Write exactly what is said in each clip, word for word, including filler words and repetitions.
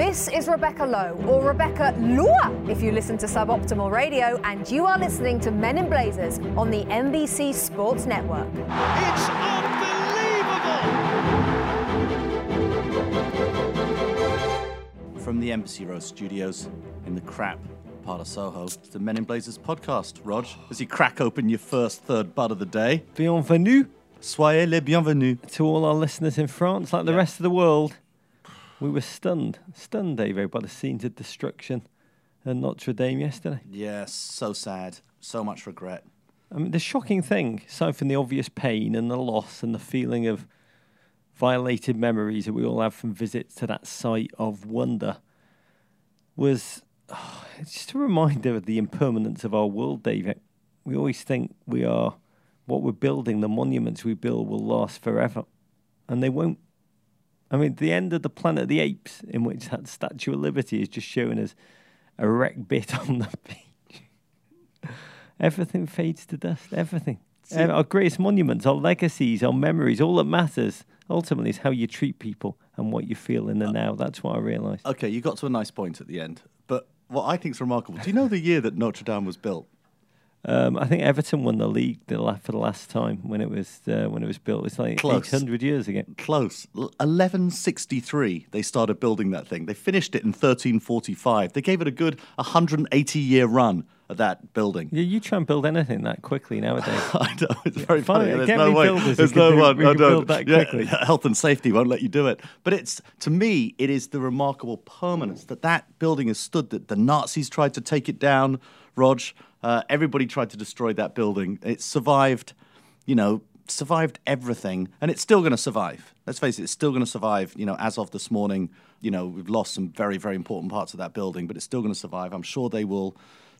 This is Rebecca Lowe, or Rebecca Lua, if you listen to Suboptimal Radio, and you are listening to Men in Blazers on the N B C Sports Network. It's unbelievable! From the Embassy Row Studios in the crap part of Soho, it's the Men in Blazers podcast, Rog, as you crack open your first third bud of the day. Bienvenue. Soyez les bienvenus. To all our listeners in France, like the yeah. rest of the world. We were stunned, stunned, Davo, by the scenes of destruction at Notre Dame yesterday. Yes, so sad. So much regret. I mean, the shocking thing, aside from the obvious pain and the loss and the feeling of violated memories that we all have from visits to that site of wonder, was oh, it's just a reminder of the impermanence of our world, Davo. We always think we are, what we're building, the monuments we build will last forever, and they won't. I mean, the end of the Planet of the Apes, in which that Statue of Liberty is just showing us a wreck bit on the beach. Everything fades to dust, everything. See, our greatest monuments, our legacies, our memories, all that matters, ultimately, is how you treat people and what you feel in the uh, now. That's what I realised. OK, you got to a nice point at the end. But what I think is remarkable, do you know the year that Notre Dame was built? Um, I think Everton won the league for the last time when it was uh, when it was built. It's like Close. eight hundred years ago. Close. eleven sixty-three, they started building that thing. They finished it in thirteen forty-five. They gave it a good one hundred eighty year run at that building. Yeah, you try and build anything that quickly nowadays. I know. It's yeah, very funny. There's no way. There's no one. We can build that quickly. Yeah, health and safety won't let you do it. But it's to me, it is the remarkable permanence that that building has stood, that the Nazis tried to take it down, Rog. Uh, everybody tried to destroy that building. It survived, you know, survived everything. And it's still going to survive. Let's face it, it's still going to survive. You know, as of this morning, you know, we've lost some very, very important parts of that building, but it's still going to survive. I'm sure they will,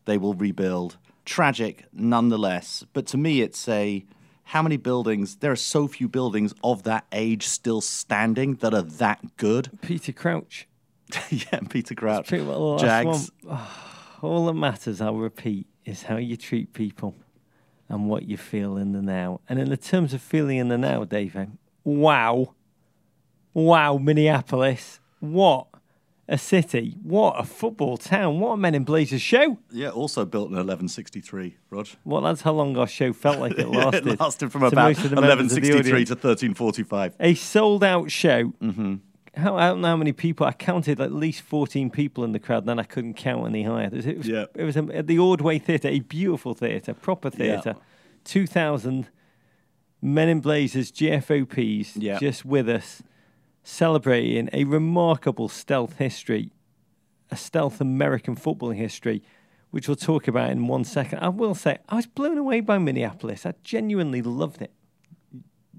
they will rebuild. Tragic, nonetheless. But to me, it's a, how many buildings, there are so few buildings of that age still standing that are that good. Peter Crouch. yeah, Peter Crouch. Pretty well Jags. All that matters, I'll repeat, is how you treat people and what you feel in the now. And in the terms of feeling in the now, Dave, wow. Wow, Minneapolis. What a city. What a football town. What a Men in Blazers show. Yeah, also built in eleven sixty-three, Rog. Well, that's how long our show felt like it lasted. yeah, it lasted from about eleven sixty-three to thirteen forty-five. A sold-out show. Mm-hmm. How, I don't know how many people. I counted at least fourteen people in the crowd, and then I couldn't count any higher. It was, it was, yeah. it was a, at the Ordway Theatre, a beautiful theatre, proper theatre. Yeah. two thousand Men in Blazers, G F O Ps, yeah. just with us, celebrating a remarkable stealth history, a stealth American football history, which we'll talk about in one second. I will say, I was blown away by Minneapolis. I genuinely loved it.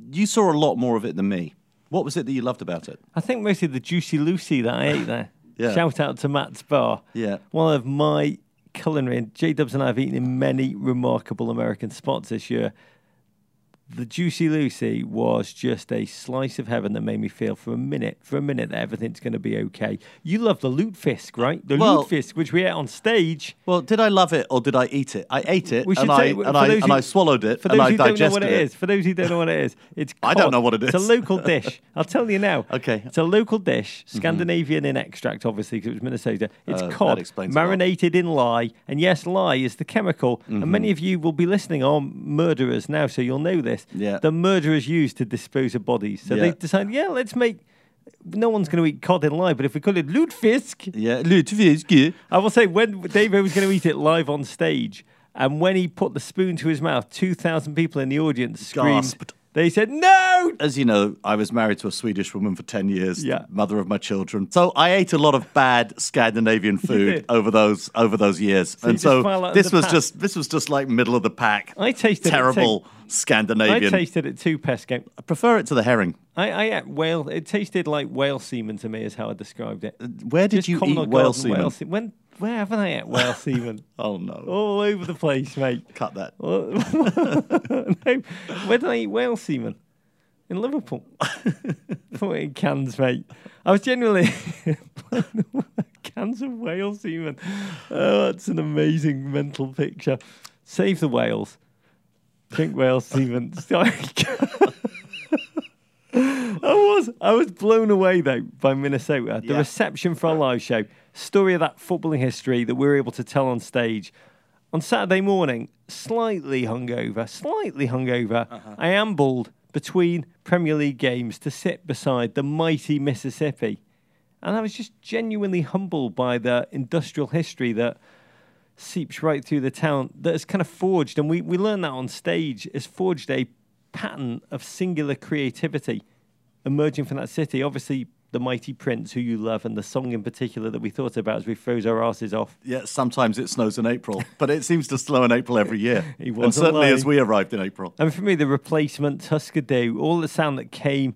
You saw a lot more of it than me. What was it that you loved about it? I think mostly the Juicy Lucy that I ate there. yeah. Shout out to Matt's Bar. Yeah. One of my culinary, and J-Dubs and I have eaten in many remarkable American spots this year. The Juicy Lucy was just a slice of heaven that made me feel for a minute, for a minute that everything's going to be okay. You love the lutefisk, right? The well, lutefisk, which we ate on stage. Well, did I love it or did I eat it? I ate it, and, say, I, and, I, who, and I swallowed it, and I digested it. For those who don't know what it, it is, for those who don't know what it is, it's cod. I don't know what it is. It's a local dish. I'll tell you now. Okay. It's a local dish, Scandinavian mm-hmm. in extract, obviously, because it was Minnesota. It's uh, cod, marinated in lye, and yes, lye is the chemical, mm-hmm. and many of you will be listening are murderers now, so you'll know this. Yeah. The murderers used to dispose of bodies. So yeah. they decided, yeah, let's make... No one's going to eat cod in live, but if we call it lutefisk... Yeah, lutefisk. I will say, when Dave was going to eat it live on stage, and when he put the spoon to his mouth, two thousand people in the audience screamed... Gasped. They said, no! As you know, I was married to a Swedish woman for ten years, yeah. mother of my children. So I ate a lot of bad Scandinavian food over those over those years. So and so this was pack. just this was just like middle of the pack. I tasted terrible it Scandinavian. I tasted it too, Pesco. I prefer it to the herring. I, I ate whale. It tasted like whale semen to me is how I described it. Where did just you eat whale semen? Whale se- when, where haven't I ate whale semen? Oh, no. All over the place, mate. Cut that. No. Where did I eat whale semen? In Liverpool. Put it in cans, mate. I was genuinely... cans of whale semen. Oh, that's an amazing mental picture. Save the whales. Drink whale semen. Sorry. I was I was blown away, though, by Minnesota. The yeah. reception for our live show, story of that footballing history that we were able to tell on stage. On Saturday morning, slightly hungover, slightly hungover, uh-huh. I ambled between Premier League games to sit beside the mighty Mississippi. And I was just genuinely humbled by the industrial history that seeps right through the town, that has kind of forged, and we, we learned that on stage, has forged a pattern of singular creativity emerging from that city. Obviously, the mighty Prince, who you love, and the song in particular that we thought about as we froze our asses off. Yeah, sometimes it snows in April, but it seems to snow in April every year. He wasn't and certainly lying. As we arrived in April. And for me, The Replacement, Tusker Du, all the sound that came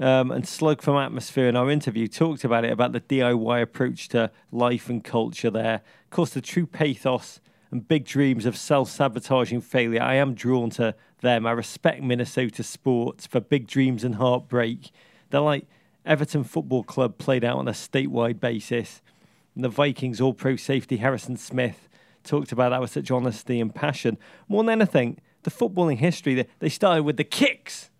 um, and Slug from Atmosphere in our interview talked about it, about the D I Y approach to life and culture there. Of course, the true pathos and big dreams of self-sabotaging failure. I am drawn to them. I respect Minnesota sports for big dreams and heartbreak. They're like Everton Football Club played out on a statewide basis. And the Vikings All-Pro safety Harrison Smith talked about that with such honesty and passion. More than anything, the footballing history, they started with the kicks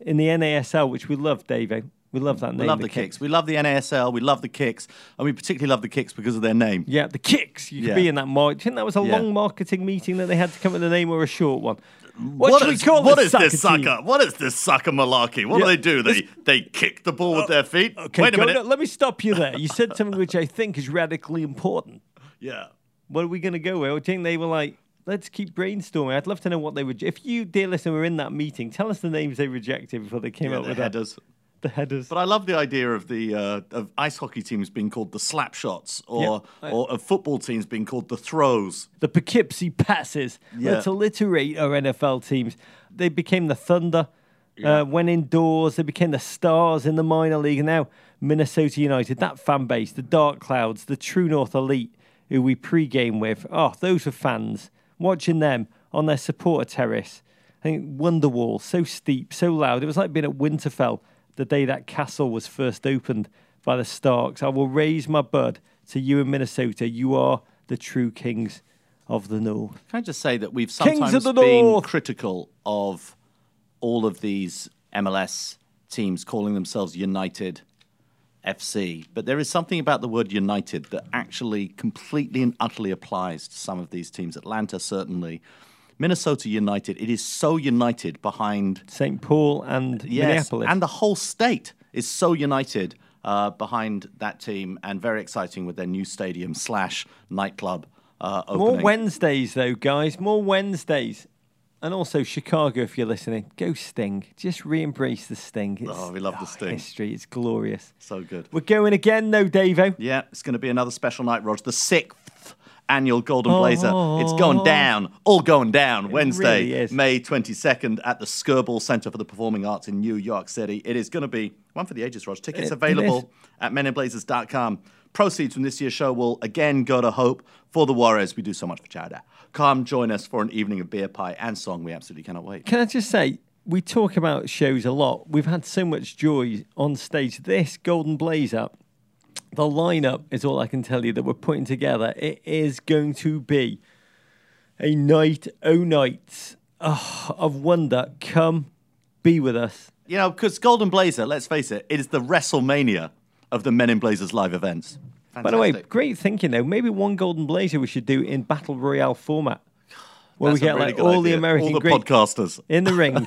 in the N A S L, which we love, David. We love that name. We love the, the kicks. kicks. We love the N A S L. We love the kicks. And we particularly love the kicks because of their name. Yeah, the kicks. You could yeah. be in that market. Didn't that was a yeah. long marketing meeting that they had to come up with a name or a short one? What, what should is, we call what this, sucker this sucker? What is this sucker malarkey? What yeah. do they do? They they kick the ball uh, with their feet? Okay, Wait a minute. On, let me stop you there. You said something which I think is radically important. Yeah. What are we going to go with? I think they were like, let's keep brainstorming. I'd love to know what they would... If you, dear listener, were in that meeting, tell us the names they rejected before they came yeah, up with headers. that. The headers. But I love the idea of the uh, of ice hockey teams being called the slap shots, or yeah. or of football teams being called the throws, the Poughkeepsie passes. Yeah. Let's alliterate our N F L teams. They became the Thunder yeah. uh, when indoors. They became the Stars in the minor league, and now Minnesota United. That fan base, the Dark Clouds, the True North Elite, who we pre-game with. Oh, those were fans watching them on their supporter terrace. I think Wonderwall, so steep, so loud. It was like being at Winterfell the day that castle was first opened by the Starks. I will raise my bud to you in Minnesota. You are the true kings of the North. Can I just say that we've sometimes been critical of all of these M L S teams calling themselves United F C, but there is something about the word United that actually completely and utterly applies to some of these teams. Atlanta, certainly. Minnesota United, it is so united behind... Saint Paul and yes, Minneapolis. And the whole state is so united uh, behind that team, and very exciting with their new stadium slash nightclub uh, opening. More Wednesdays, though, guys. More Wednesdays. And also Chicago, if you're listening. Go Sting. Just re-embrace the Sting. It's, oh, we love oh, the Sting. History. It's glorious. So good. We're going again, though, Davo. Yeah, it's going to be another special night, Rog. The sixth annual Golden Blazer. Oh. It's going down, all going down, it Wednesday, really May twenty-second at the Skirball Center for the Performing Arts in New York City. It is going to be one for the ages, Rog. Tickets it, available it at men in blazers dot com. Proceeds from this year's show will again go to Hope for the Warriors. We do so much for charity. Come join us for an evening of beer, pie and song. We absolutely cannot wait. Can I just say, we talk about shows a lot. We've had so much joy on stage. This Golden Blazer, the lineup is all I can tell you that we're putting together. It is going to be a night, oh, night oh, of wonder. Come be with us. You know, because Golden Blazer, let's face it, it is the WrestleMania of the Men in Blazers live events. Fantastic. By the way, great thinking, though. Maybe one Golden Blazer we should do in Battle Royale format, where That's we get really like all idea. the American all the podcasters in the ring,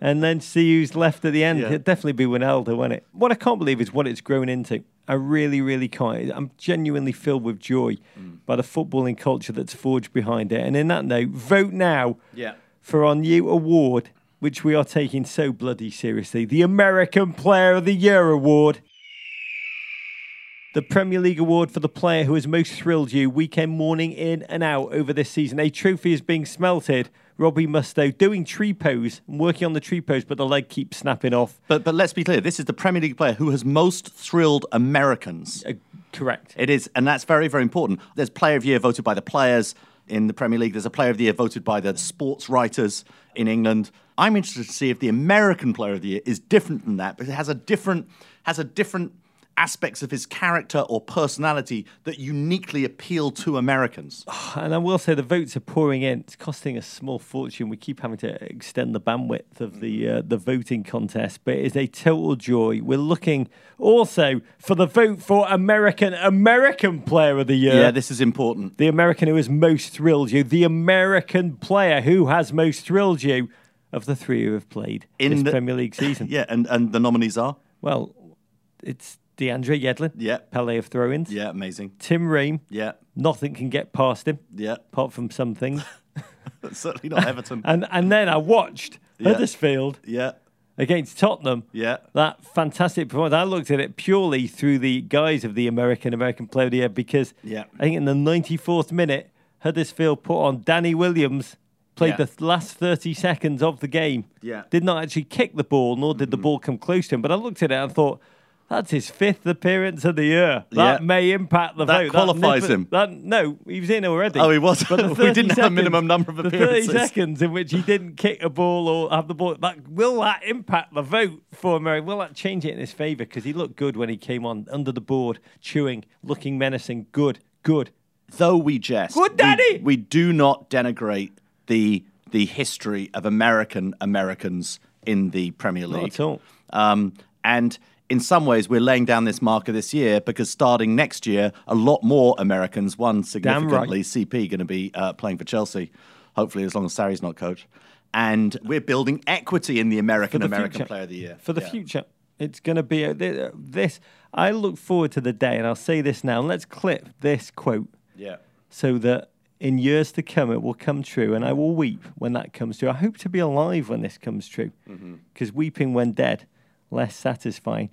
and then see who's left at the end. Yeah. It'd definitely be Winalda, wouldn't it? What I can't believe is what it's grown into. I really, really can't. I'm genuinely filled with joy mm. by the footballing culture that's forged behind it. And in that note, vote now yeah. for our new award, which we are taking so bloody seriously, the American Player of the Year Award. The Premier League award for the player who has most thrilled you weekend, morning, in and out over this season. A trophy is being smelted. Robbie Musto doing tree pose and working on the tree pose, but the leg keeps snapping off. But but let's be clear, this is the Premier League player who has most thrilled Americans. Uh, correct. It is, and that's very, very important. There's Player of the Year voted by the players in the Premier League. There's a Player of the Year voted by the sports writers in England. I'm interested to see if the American Player of the Year is different than that, but it has a different has a different... aspects of his character or personality that uniquely appeal to Americans. Oh, and I will say the votes are pouring in. It's costing a small fortune. We keep having to extend the bandwidth of the uh, the voting contest, but it is a total joy. We're looking also for the vote for American American Player of the Year. Yeah, this is important. The American who has most thrilled you. The American player who has most thrilled you of the three who have played in this the Premier League season. Yeah, and, and the nominees are? Well, it's DeAndre Yedlin. Yeah. Pele of throw-ins. Yeah, amazing. Tim Ream. Yeah. Nothing can get past him. Yeah. Apart from some things. Certainly not Everton. and and then I watched yeah. Huddersfield. Yeah. Against Tottenham. Yeah. That fantastic performance. I looked at it purely through the guise of the American American Player of the Year because yeah. I think in the ninety-fourth minute, Huddersfield put on Danny Williams. Played yeah. the last thirty seconds of the game. Yeah. Did not actually kick the ball, nor did mm-hmm. the ball come close to him. But I looked at it and thought, that's his fifth appearance of the year. That yeah. may impact the that vote. Qualifies that qualifies him. That, no, he was in already. Oh, he was. But the we didn't seconds, have a minimum number of appearances. The thirty seconds in which he didn't kick a ball or have the ball. That, will that impact the vote for Murray? Will that change it in his favour? Because he looked good when he came on, under the board, chewing, looking menacing. Good, good. Though we jest. Good, Daddy! We, we do not denigrate the the history of American Americans in the Premier League. Not at all. Um, and in some ways, we're laying down this marker this year because starting next year, a lot more Americans, one significantly, right. C P, going to be uh, playing for Chelsea, hopefully as long as Sarri's not coach. And we're building equity in the American American Player of the Year. For the yeah. future. It's going to be a, this. I look forward to the day, and I'll say this now. Let's clip this quote yeah. so that in years to come, it will come true, and I will weep when that comes true. I hope to be alive when this comes true, because mm-hmm. weeping when dead, less satisfying.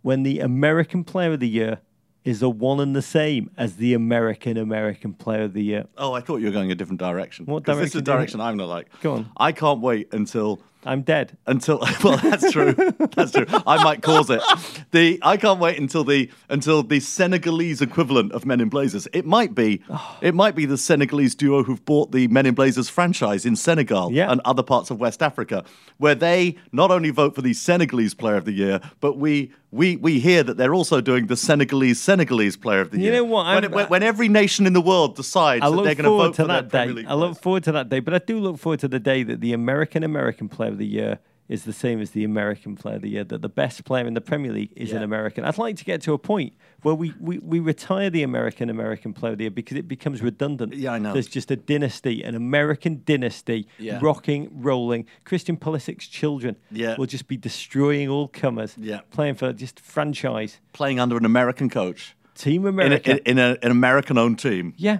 When the American Player of the Year is the one and the same as the American American Player of the Year. Oh, I thought you were going a different direction. What direction? This is a direction I'm not like. Go on. I can't wait until I'm dead. Until well, that's true. That's true. I might cause it. The I can't wait until the until the Senegalese equivalent of Men in Blazers. It might be, oh. it might be the Senegalese duo who've bought the Men in Blazers franchise in Senegal yeah. and other parts of West Africa, where they not only vote for the Senegalese Player of the Year, but we we we hear that they're also doing the Senegalese Senegalese Player of the Year. You know what? When, it, when, when every nation in the world decides that they're going to vote to for that their day. I look forward to that day, but I do look forward to the day that the American American Player of the Year is the same as the American Player of the Year, that the best player in the Premier League is yeah. an American. I'd like to get to a point where we, we, we retire the American American Player of the Year because it becomes redundant. Yeah, I know. There's just a dynasty, an American dynasty, yeah. rocking, rolling. Christian Pulisic's children yeah. will just be destroying all comers, yeah. playing for just franchise. Playing under an American coach. Team America. In, a, in, a, in a, an American-owned team. Yeah.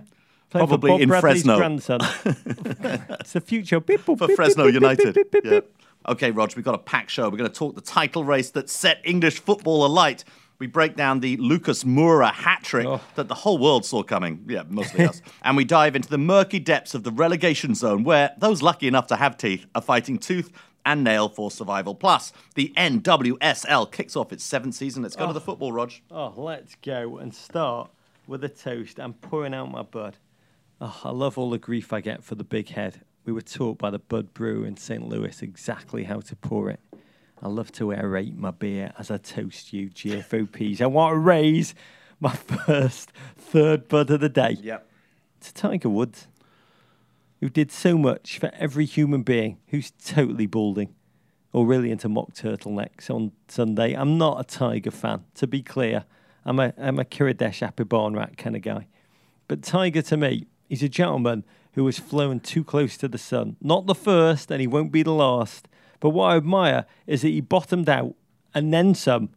Probably for Bob in Bradley's Fresno. Grandson. It's the future. Beep, boop, for beep, Fresno beep, United. Beep, beep, beep, yeah. beep. Okay, Rog, we've got a packed show. We're going to talk the title race that set English football alight. We break down the Lucas Moura hat-trick oh. that the whole world saw coming. Yeah, mostly us. And we dive into the murky depths of the relegation zone where those lucky enough to have teeth are fighting tooth and nail for survival. Plus, the N W S L kicks off its seventh season. Let's go oh. to the football, Rog. Oh, let's go and start with a toast. I'm pouring out my bud. Oh, I love all the grief I get for the big head. We were taught by the Bud Brewer in Saint Louis exactly how to pour it. I love to aerate my beer as I toast you, G F O Ps. I want to raise my first third Bud of the day yep. to Tiger Woods, who did so much for every human being who's totally balding or really into mock turtlenecks on Sunday. I'm not a Tiger fan, to be clear. I'm a, I'm a Kiradesh Apibarnrat kind of guy. But Tiger, to me, he's a gentleman who has flown too close to the sun. Not the first, and he won't be the last. But what I admire is that he bottomed out, and then some,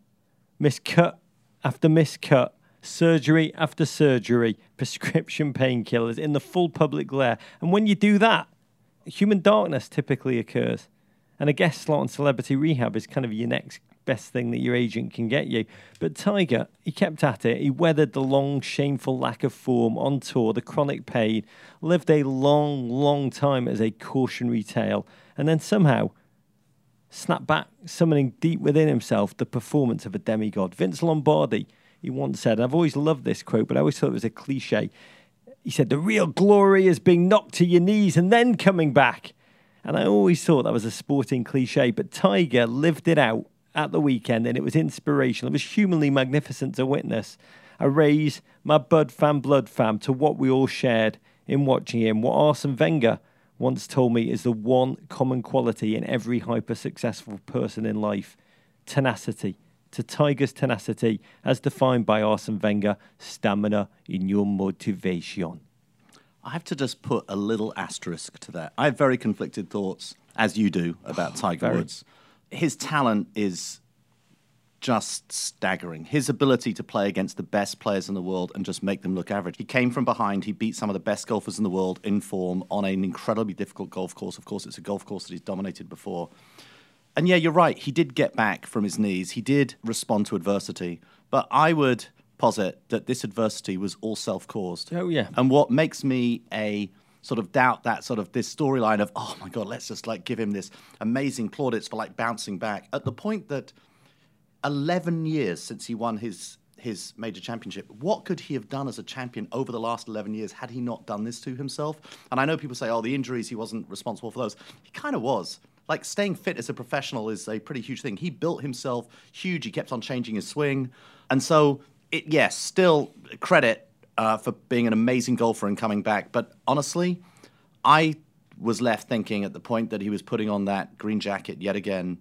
miscut after miscut, surgery after surgery, prescription painkillers in the full public glare. And when you do that, human darkness typically occurs. And a guest slot on Celebrity Rehab is kind of your next best thing that your agent can get you. But Tiger, he kept at it. He weathered the long, shameful lack of form on tour, the chronic pain, lived a long, long time as a cautionary tale, and then somehow snapped back, summoning deep within himself the performance of a demigod. Vince Lombardi, he once said, and I've always loved this quote, but I always thought it was a cliche. He said, "The real glory is being knocked to your knees and then coming back." And I always thought that was a sporting cliche, but Tiger lived it out at the weekend, and it was inspirational. It was humanly magnificent to witness. I raise my Bud Fam Blood Fam to what we all shared in watching him, what Arsene Wenger once told me is the one common quality in every hyper-successful person in life. Tenacity. To Tiger's tenacity, as defined by Arsene Wenger, stamina in your motivation. I have to just put a little asterisk to that. I have very conflicted thoughts, as you do, about oh, Tiger very. Woods. His talent is just staggering. His ability to play against the best players in the world and just make them look average. He came from behind. He beat some of the best golfers in the world in form on an incredibly difficult golf course. Of course, it's a golf course that he's dominated before. And yeah, you're right. He did get back from his knees. He did respond to adversity. But I would posit that this adversity was all self-caused. Oh, yeah. And what makes me a... sort of doubt that sort of this storyline of, oh, my God, let's just, like, give him this amazing plaudits for, like, bouncing back. At the point that eleven years since he won his his major championship, what could he have done as a champion over the last eleven years had he not done this to himself? And I know people say, oh, the injuries, he wasn't responsible for those. He kind of was. Like, staying fit as a professional is a pretty huge thing. He built himself huge. He kept on changing his swing. And so, it yes, still credit Uh, for being an amazing golfer and coming back. But honestly, I was left thinking at the point that he was putting on that green jacket yet again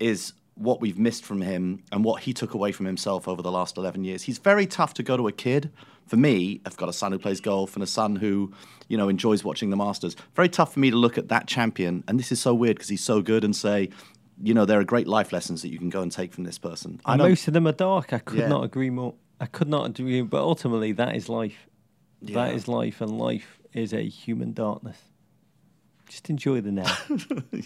is what we've missed from him and what he took away from himself over the last eleven years. He's very tough to go to a kid. For me, I've got a son who plays golf and a son who, you know, enjoys watching the Masters. Very tough for me to look at that champion, and this is so weird because he's so good, and say, you know, there are great life lessons that you can go and take from this person. I Most of them are dark. I could yeah. not agree more. I could not do, but ultimately that is life. Yeah. That is life, and life is a human darkness. Just enjoy the now.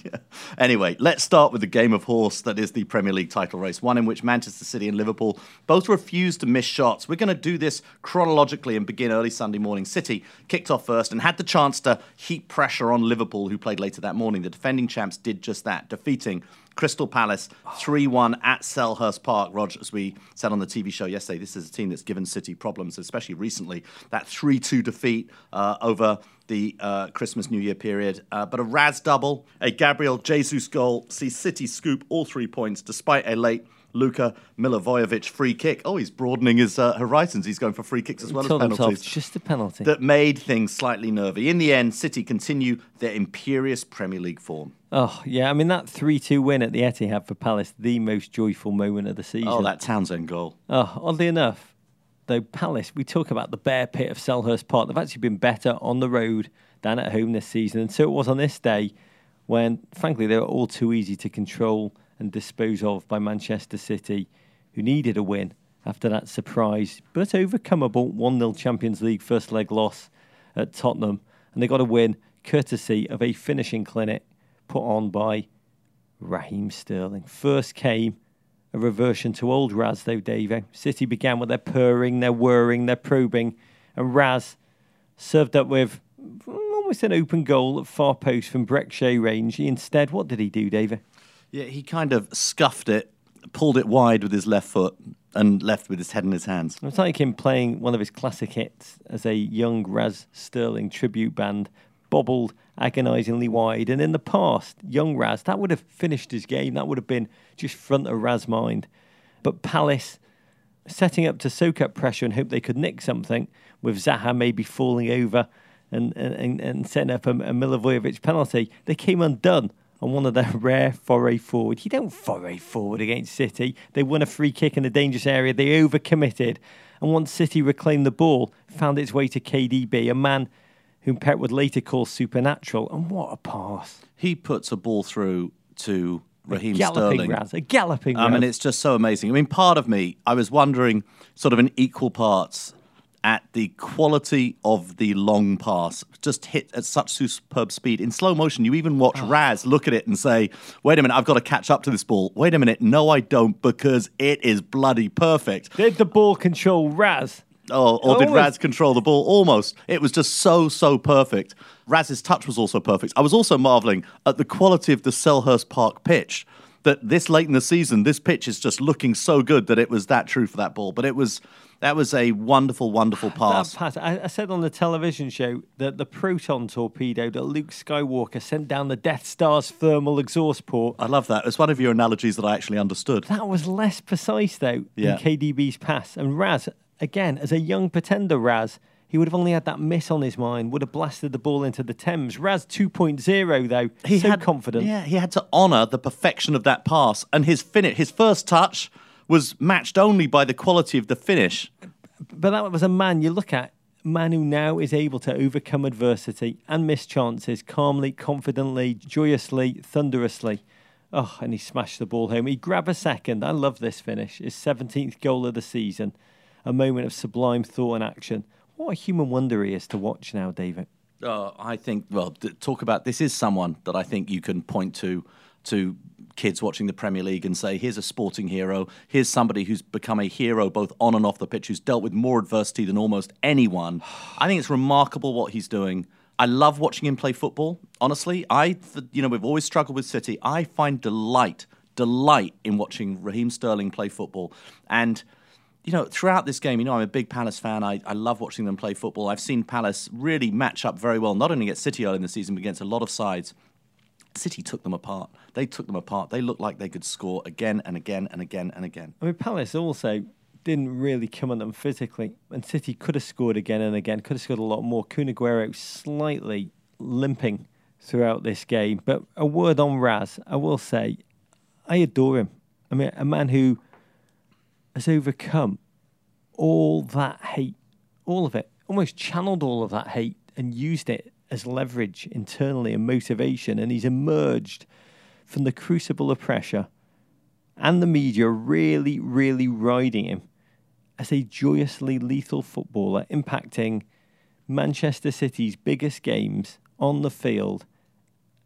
yeah. Anyway, let's start with the game of horse that is the Premier League title race, one in which Manchester City and Liverpool both refused to miss shots. We're going to do this chronologically and begin early Sunday morning. City kicked off first and had the chance to heap pressure on Liverpool, who played later that morning. The defending champs did just that, defeating Crystal Palace three one at Selhurst Park. Rog, as we said on the T V show yesterday, this is a team that's given City problems, especially recently. That three two defeat uh, over the uh, Christmas-New Year period. Uh, but a Raz double, a Gabriel Jesus goal, sees City scoop all three points despite a late Luka Milivojevic free kick. Oh, he's broadening his uh, horizons. He's going for free kicks as well as penalties. It's just a penalty. That made things slightly nervy. In the end, City continue their imperious Premier League form. Oh, yeah. I mean, that three two win at the Etihad for Palace, the most joyful moment of the season. Oh, that Townsend goal. Oh, oddly enough, though, Palace, we talk about the bear pit of Selhurst Park. They've actually been better on the road than at home this season. And so it was on this day when, frankly, they were all too easy to control and dispose of by Manchester City, who needed a win after that surprise but overcomeable one nil Champions League first leg loss at Tottenham. And they got a win courtesy of a finishing clinic put on by Raheem Sterling. First came a reversion to old Raz, though, Dave. City began with their purring, their whirring, their probing, and Raz served up with almost an open goal at far post from Breck Shea range. He instead, what did he do, Dave? Yeah, he kind of scuffed it, pulled it wide with his left foot and left with his head in his hands. It's like him playing one of his classic hits as a young Raz Sterling tribute band bobbled agonisingly wide. And in the past, young Raz, that would have finished his game. That would have been just front of Raz's mind. But Palace setting up to soak up pressure and hope they could nick something, with Zaha maybe falling over and, and, and setting up a, a Milivojevic penalty. They came undone on one of their rare foray forward. You don't foray forward against City. They won a free kick in a dangerous area. They overcommitted. And once City reclaimed the ball, found its way to K D B, a man whom Pep would later call supernatural. And what a pass. He puts a ball through to Raheem Sterling. Raz, a galloping Raz. I mean, it's just so amazing. I mean, part of me, I was wondering sort of in equal parts at the quality of the long pass, just hit at such superb speed. In slow motion, you even watch oh. Raz look at it and say, wait a minute, I've got to catch up to this ball. Wait a minute, no, I don't, because it is bloody perfect. Did the ball control Raz? Oh, or did Raz control the ball? Almost. It was just so, so perfect. Raz's touch was also perfect. I was also marvelling at the quality of the Selhurst Park pitch. that this late in the season, this pitch is just looking so good that it was that true for that ball. But it was that was a wonderful, wonderful pass. That pass. I, I said on the television show that the proton torpedo that Luke Skywalker sent down the Death Star's thermal exhaust port. I love that. It's one of your analogies that I actually understood. That was less precise, though, yeah. than K D B's pass. And Raz, again, as a young pretender, Raz... he would have only had that miss on his mind, would have blasted the ball into the Thames. Raz two point oh, though, he so had, confident. Yeah, he had to honour the perfection of that pass. And his finish, his first touch was matched only by the quality of the finish. But that was a man you look at, man who now is able to overcome adversity and miss chances calmly, confidently, joyously, thunderously. Oh, and he smashed the ball home. He grabbed a second. I love this finish. His seventeenth goal of the season. A moment of sublime thought and action. What a human wonder he is to watch now, David. Uh, I think, well, talk about, this is someone that I think you can point to, to kids watching the Premier League and say, here's a sporting hero, here's somebody who's become a hero both on and off the pitch, who's dealt with more adversity than almost anyone. I think it's remarkable what he's doing. I love watching him play football, honestly. I, you know, we've always struggled with City. I find delight, delight in watching Raheem Sterling play football. And... you know, throughout this game, you know, I'm a big Palace fan. I, I love watching them play football. I've seen Palace really match up very well, not only against City early in the season, but against a lot of sides. City took them apart. They took them apart. They looked like they could score again and again and again and again. I mean, Palace also didn't really come at them physically, and City could have scored again and again, could have scored a lot more. Kun Aguero slightly limping throughout this game. But a word on Raz, I will say, I adore him. I mean, a man who... has overcome all that hate, all of it, almost channeled all of that hate and used it as leverage internally and motivation. And he's emerged from the crucible of pressure and the media really, really riding him as a joyously lethal footballer, impacting Manchester City's biggest games on the field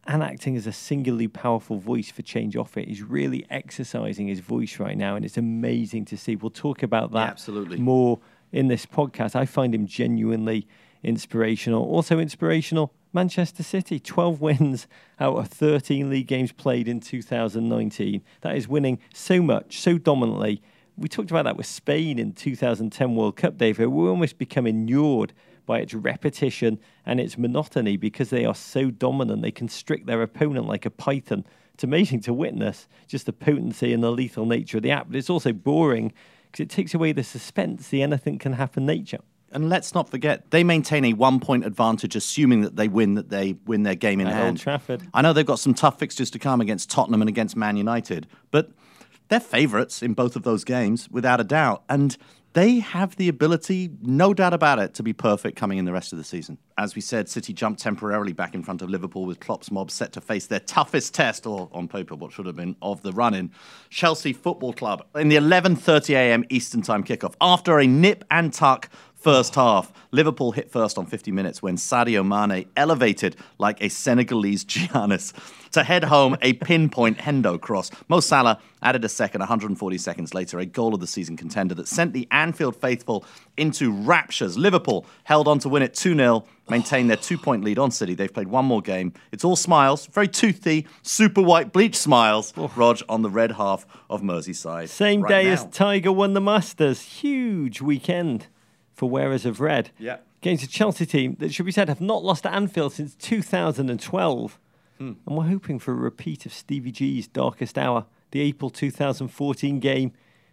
and acting as a singularly powerful voice for change off it. He's really exercising his voice right now, and it's amazing to see. We'll talk about that yeah, absolutely. more in this podcast. I find him genuinely inspirational. Also inspirational, Manchester City, twelve wins out of thirteen league games played in two thousand nineteen. That is winning so much, so dominantly. We talked about that with Spain in two thousand ten World Cup, David. We almost become inured by its repetition and its monotony because they are so dominant. They constrict their opponent like a python. It's amazing to witness just the potency and the lethal nature of the app. But it's also boring because it takes away the suspense, the anything-can-happen nature. And let's not forget, they maintain a one-point advantage, assuming that they win, that they win their game in At hand. Old Trafford. I know they've got some tough fixtures to come against Tottenham and against Man United, but they're favourites in both of those games, without a doubt. And... they have the ability, no doubt about it, to be perfect coming in the rest of the season. As we said, City jumped temporarily back in front of Liverpool with Klopp's mob set to face their toughest test, or on paper what should have been, of the run-in. Chelsea Football Club in the eleven thirty a m Eastern Time kickoff. After a nip and tuck first half, Liverpool hit first on fifty minutes when Sadio Mane elevated like a Senegalese Giannis to head home a pinpoint Hendo cross. Mo Salah added a second one hundred forty seconds later, a goal of the season contender that sent the Anfield faithful into raptures. Liverpool held on to win it two nil, maintained their two-point lead on City. They've played one more game. It's all smiles, very toothy, super white bleach smiles, oh. Rog, on the red half of Merseyside. Same right day now. As Tiger won the Masters. Huge weekend for wearers of red. Yeah. Against a Chelsea team that, should be said, have not lost at Anfield since two thousand twelve. Hmm. And we're hoping for a repeat of Stevie G's darkest hour, the April two thousand fourteen game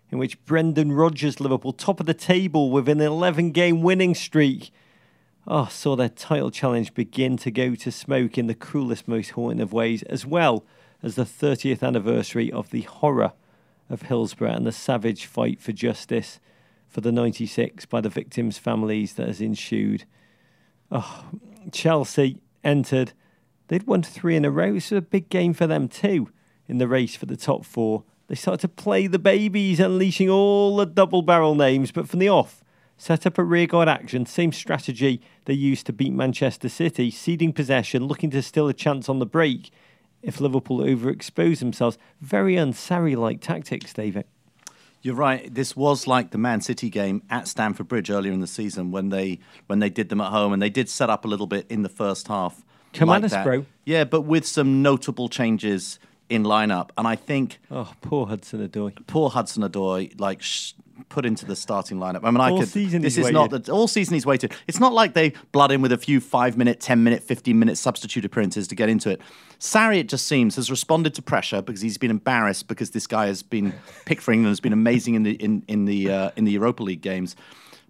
in which Brendan Rodgers' Liverpool, top of the table with an eleven-game winning streak, oh, saw their title challenge begin to go to smoke in the cruelest, most haunting of ways, as well as the thirtieth anniversary of the horror of Hillsborough and the savage fight for justice for the ninety-six by the victims' families that has ensued. Oh, Chelsea entered. They'd won three in a row. This was a big game for them too in the race for the top four. They started to play the babies, unleashing all the double-barrel names, but from the off, set up a rearguard action, same strategy they used to beat Manchester City, ceding possession, looking to steal a chance on the break if Liverpool overexposed themselves. Very un-Sarri-like tactics, David. You're right. This was like the Man City game at Stamford Bridge earlier in the season when they when they did them at home, and they did set up a little bit in the first half. Come like at us, that. bro. Yeah, but with some notable changes in lineup, and I think oh, poor Hudson-Odoi, poor Hudson-Odoi, like sh- put into the starting lineup. I mean, I all could. Season this he's is waited. not the all season he's waited. It's not like they blood in with a few five-minute, ten-minute, fifteen-minute substitute appearances to get into it. Sarri, it just seems, has responded to pressure because he's been embarrassed because this guy has been picked for England, has been amazing in the in in the uh, in the Europa League games.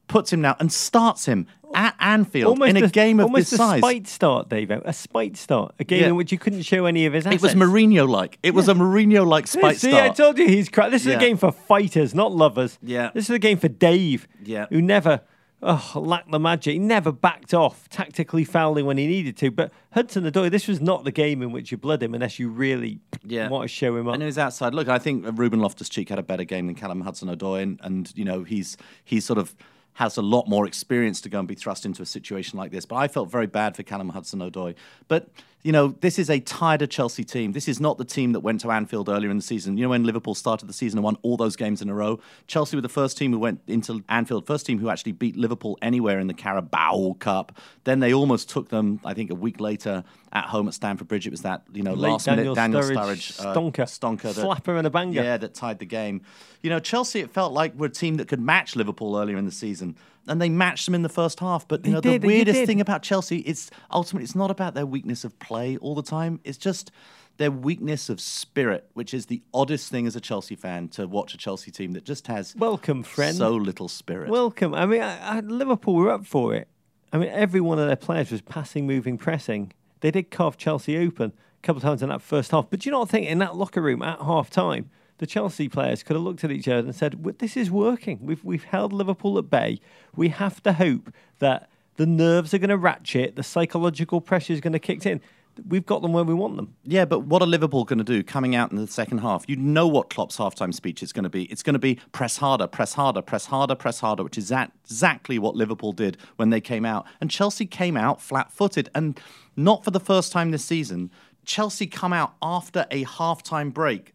Puts him now and starts him at Anfield almost in a, a game of this size. Almost a spite start, Dave. A spite start. A game yeah. in which you couldn't show any of his assets. It was Mourinho-like. It yeah. was a Mourinho-like spite See, start. See, I told you he's crap. This is yeah. a game for fighters, not lovers. Yeah. This is a game for Dave, yeah. who never oh, lacked the magic. He never backed off, tactically fouling when he needed to. But Hudson-Odoi, this was not the game in which you blood him unless you really yeah. want to show him up. And it was outside. Look, I think Ruben Loftus-Cheek had a better game than Callum Hudson-Odoi. And, and you know, he's he's sort of... has a lot more experience to go and be thrust into a situation like this. But I felt very bad for Callum Hudson-Odoi. But, you know, this is a tighter Chelsea team. This is not the team that went to Anfield earlier in the season. You know, when Liverpool started the season and won all those games in a row, Chelsea were the first team who went into Anfield, first team who actually beat Liverpool anywhere in the Carabao Cup. Then they almost took them, I think, a week later at home at Stamford Bridge. It was that, you know, last-minute Daniel Sturridge stonker. Slapper and a banger. Yeah, that tied the game. You know, Chelsea, it felt like were a team that could match Liverpool earlier in the season. And they matched them in the first half. But you know, the weirdest thing about Chelsea is ultimately it's not about their weakness of play all the time. It's just their weakness of spirit, which is the oddest thing as a Chelsea fan to watch a Chelsea team that just has welcome, friend. so little spirit. Welcome. I mean, I, I, Liverpool were up for it. I mean, every one of their players was passing, moving, pressing. They did carve Chelsea open a couple of times in that first half. But do you not think in that locker room at half time, the Chelsea players could have looked at each other and said, well, this is working. We've we've held Liverpool at bay. We have to hope that the nerves are going to ratchet, the psychological pressure is going to kick in. We've got them where we want them. Yeah, but what are Liverpool going to do coming out in the second half? You know what Klopp's halftime speech is going to be. It's going to be press harder, press harder, press harder, press harder, which is that exactly what Liverpool did when they came out. And Chelsea came out flat-footed, and not for the first time this season. Chelsea come out after a halftime break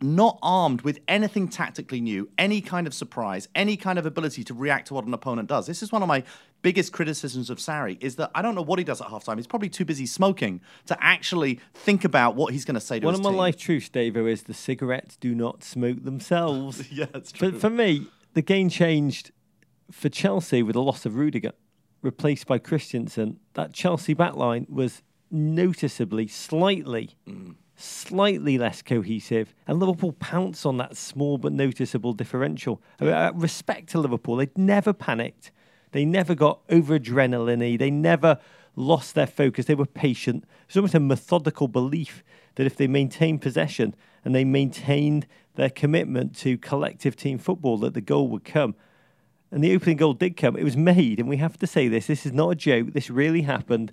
not armed with anything tactically new, any kind of surprise, any kind of ability to react to what an opponent does. This is one of my biggest criticisms of Sarri, is that I don't know what he does at halftime. He's probably too busy smoking to actually think about what he's going to say to one his team. One of my life truths, Davo, is the cigarettes do not smoke themselves. Yeah, that's true. But for me, the game changed for Chelsea with the loss of Rudiger, replaced by Christensen. That Chelsea backline was noticeably, slightly... Mm. slightly less cohesive, and Liverpool pounced on that small but noticeable differential. I mean, I respect to Liverpool, they'd never panicked. They never got over-adrenaline-y. They never lost their focus. They were patient. It was almost a methodical belief that if they maintained possession and they maintained their commitment to collective team football, that the goal would come. And the opening goal did come. It was made, and we have to say this. This is not a joke. This really happened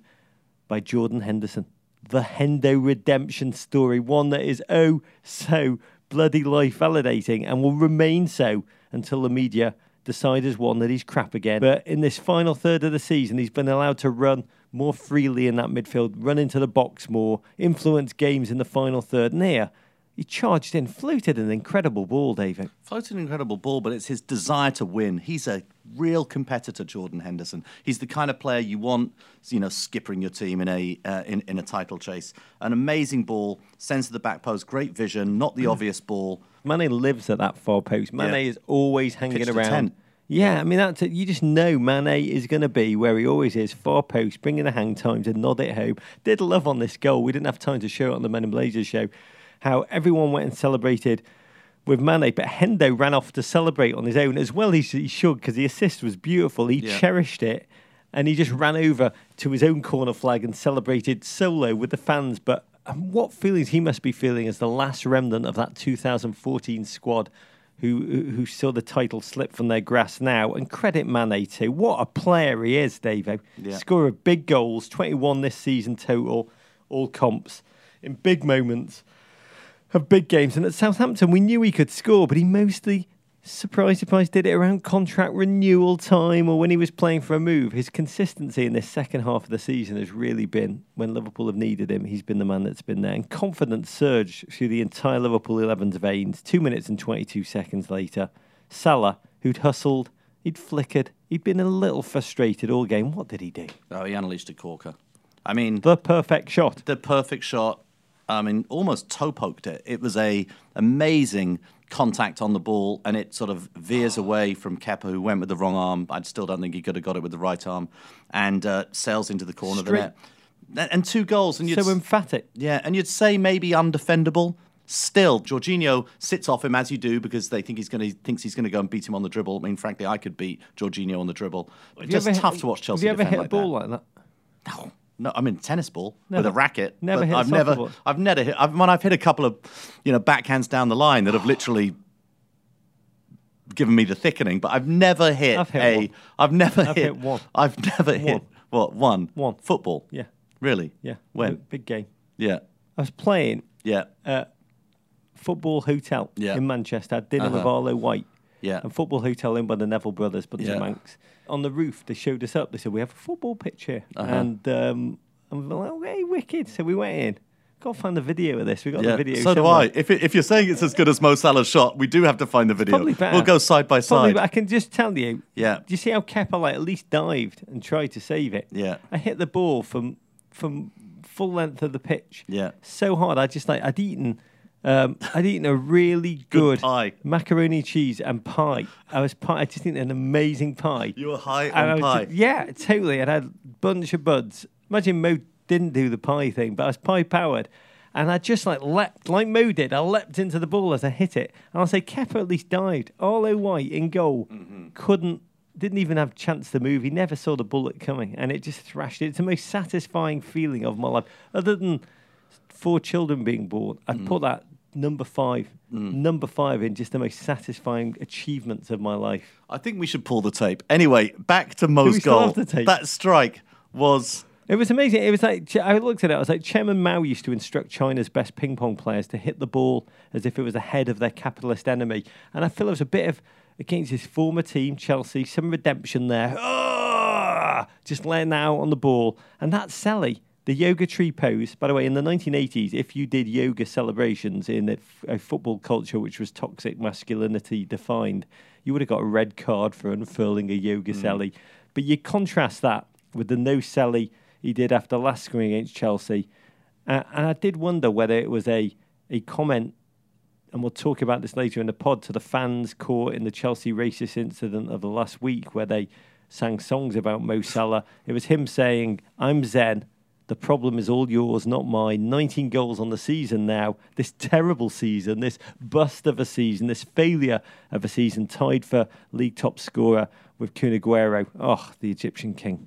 by Jordan Henderson. The Hendo redemption story, one that is oh so bloody life validating and will remain so until the media decide as one that he's crap again. But in this final third of the season, he's been allowed to run more freely in that midfield, run into the box more, influence games in the final third. And here, he charged in, floated an incredible ball, David. Floated an incredible ball, but it's his desire to win. He's a real competitor, Jordan Henderson. He's the kind of player you want, you know, skippering your team in a uh, in, in a title chase. An amazing ball, sends to the back post, great vision, not the mm. obvious ball. Mane lives at that far post. Mane yeah. is always hanging Pitched around. Yeah, I mean, that's it. You just know Mane is going to be where he always is, far post, bringing the hang times and nod it home. Did love on this goal. We didn't have time to show it on the Men in Blazers show. How everyone went and celebrated with Mane, but Hendo ran off to celebrate on his own as well. He, he should, because the assist was beautiful. He yeah. cherished it, and he just ran over to his own corner flag and celebrated solo with the fans. But what feelings he must be feeling as the last remnant of that two thousand fourteen squad who, who saw the title slip from their grasp now. And credit Mane too. What a player he is, Davo. Yeah. Scorer of big goals, twenty-one this season total, all comps, in big moments of big games. And at Southampton, we knew he could score, but he mostly, surprise, surprise, did it around contract renewal time or when he was playing for a move. His consistency in this second half of the season has really been, when Liverpool have needed him, he's been the man that's been there. And confidence surged through the entire Liverpool eleven's veins. Two minutes and twenty-two seconds later, Salah, who'd hustled, he'd flickered, he'd been a little frustrated all game. What did he do? Oh, he unleashed a corker. I mean... The perfect shot. The perfect shot. I mean, almost toe-poked it. It was a amazing contact on the ball, and it sort of veers away from Kepa, who went with the wrong arm. I still don't think he could have got it with the right arm, and uh, sails into the corner Straight. of the net. And two goals. And you'd so emphatic. Yeah, and you'd say maybe undefendable. Still, Jorginho sits off him, as you do, because they think he's going to he thinks he's going to go and beat him on the dribble. I mean, frankly, I could beat Jorginho on the dribble. It's just tough hit, to watch Chelsea. Have you ever hit like a ball that. like that? No. No, I mean tennis ball never, with a racket. Never hit. I've never, ball. I've never hit. I've, when I've hit a couple of, you know, backhands down the line that have literally given me the thickening, but I've never hit, I've hit a. One. I've never I've hit, hit one. I've never one. hit what one one football. Yeah, really. Yeah, when big, big game. Yeah, I was playing. Yeah, at Football Hotel yeah. in Manchester. I had dinner uh-huh. with Arlo White. Yeah, and Football Hotel in by the Neville brothers, but yeah. the Manx. On the roof, they showed us up. They said, we have a football pitch here. Uh-huh. And um, and we were like, okay, wicked. So we went in. Got to find the video of this. We got yeah. the video. So do I. If, it, if you're saying it's as good as Mo Salah's shot, we do have to find the video. Probably better. We'll go side by side. Probably, but I can just tell you, yeah. do you see how Kepa like, at least dived and tried to save it? Yeah. I hit the ball from from full length of the pitch. Yeah. So hard. I just like, I'd eaten... Um, I'd eaten a really good, good pie. macaroni cheese and pie. I was pie. I just eaten an amazing pie. You were high and on pie. Just, yeah, totally. I'd had a bunch of buds. Imagine Mo didn't do the pie thing, but I was pie powered. And I just like leapt, like Mo did. I leapt into the ball as I hit it. And I'll say Kepa at least dived. Arlo White in goal mm-hmm. couldn't, didn't even have a chance to move. He never saw the bullet coming. And it just thrashed it. It's the most satisfying feeling of my life. Other than four children being born, I'd mm. put that Number five, mm. number five in just the most satisfying achievements of my life. I think we should pull the tape. Anyway, back to Mo's goal. That strike was... It was amazing. It was like, I looked at it, I was like, Chairman Mao used to instruct China's best ping pong players to hit the ball as if it was the head of their capitalist enemy. And I feel it was a bit of, against his former team, Chelsea, some redemption there. Oh! Just laying out on the ball. And that Sally... The yoga tree pose, by the way, in the nineteen eighties, if you did yoga celebrations in a, a football culture which was toxic masculinity defined, you would have got a red card for unfurling a yoga mm. celly. But you contrast that with the no celly he did after last scoring against Chelsea. Uh, and I did wonder whether it was a, a comment, and we'll talk about this later in the pod, to the fans caught in the Chelsea racist incident of the last week where they sang songs about Mo Salah. It was him saying, I'm Zen. The problem is all yours, not mine. nineteen goals on the season now. This terrible season, this bust of a season, this failure of a season, tied for league top scorer with Kun Aguero. Oh, the Egyptian king.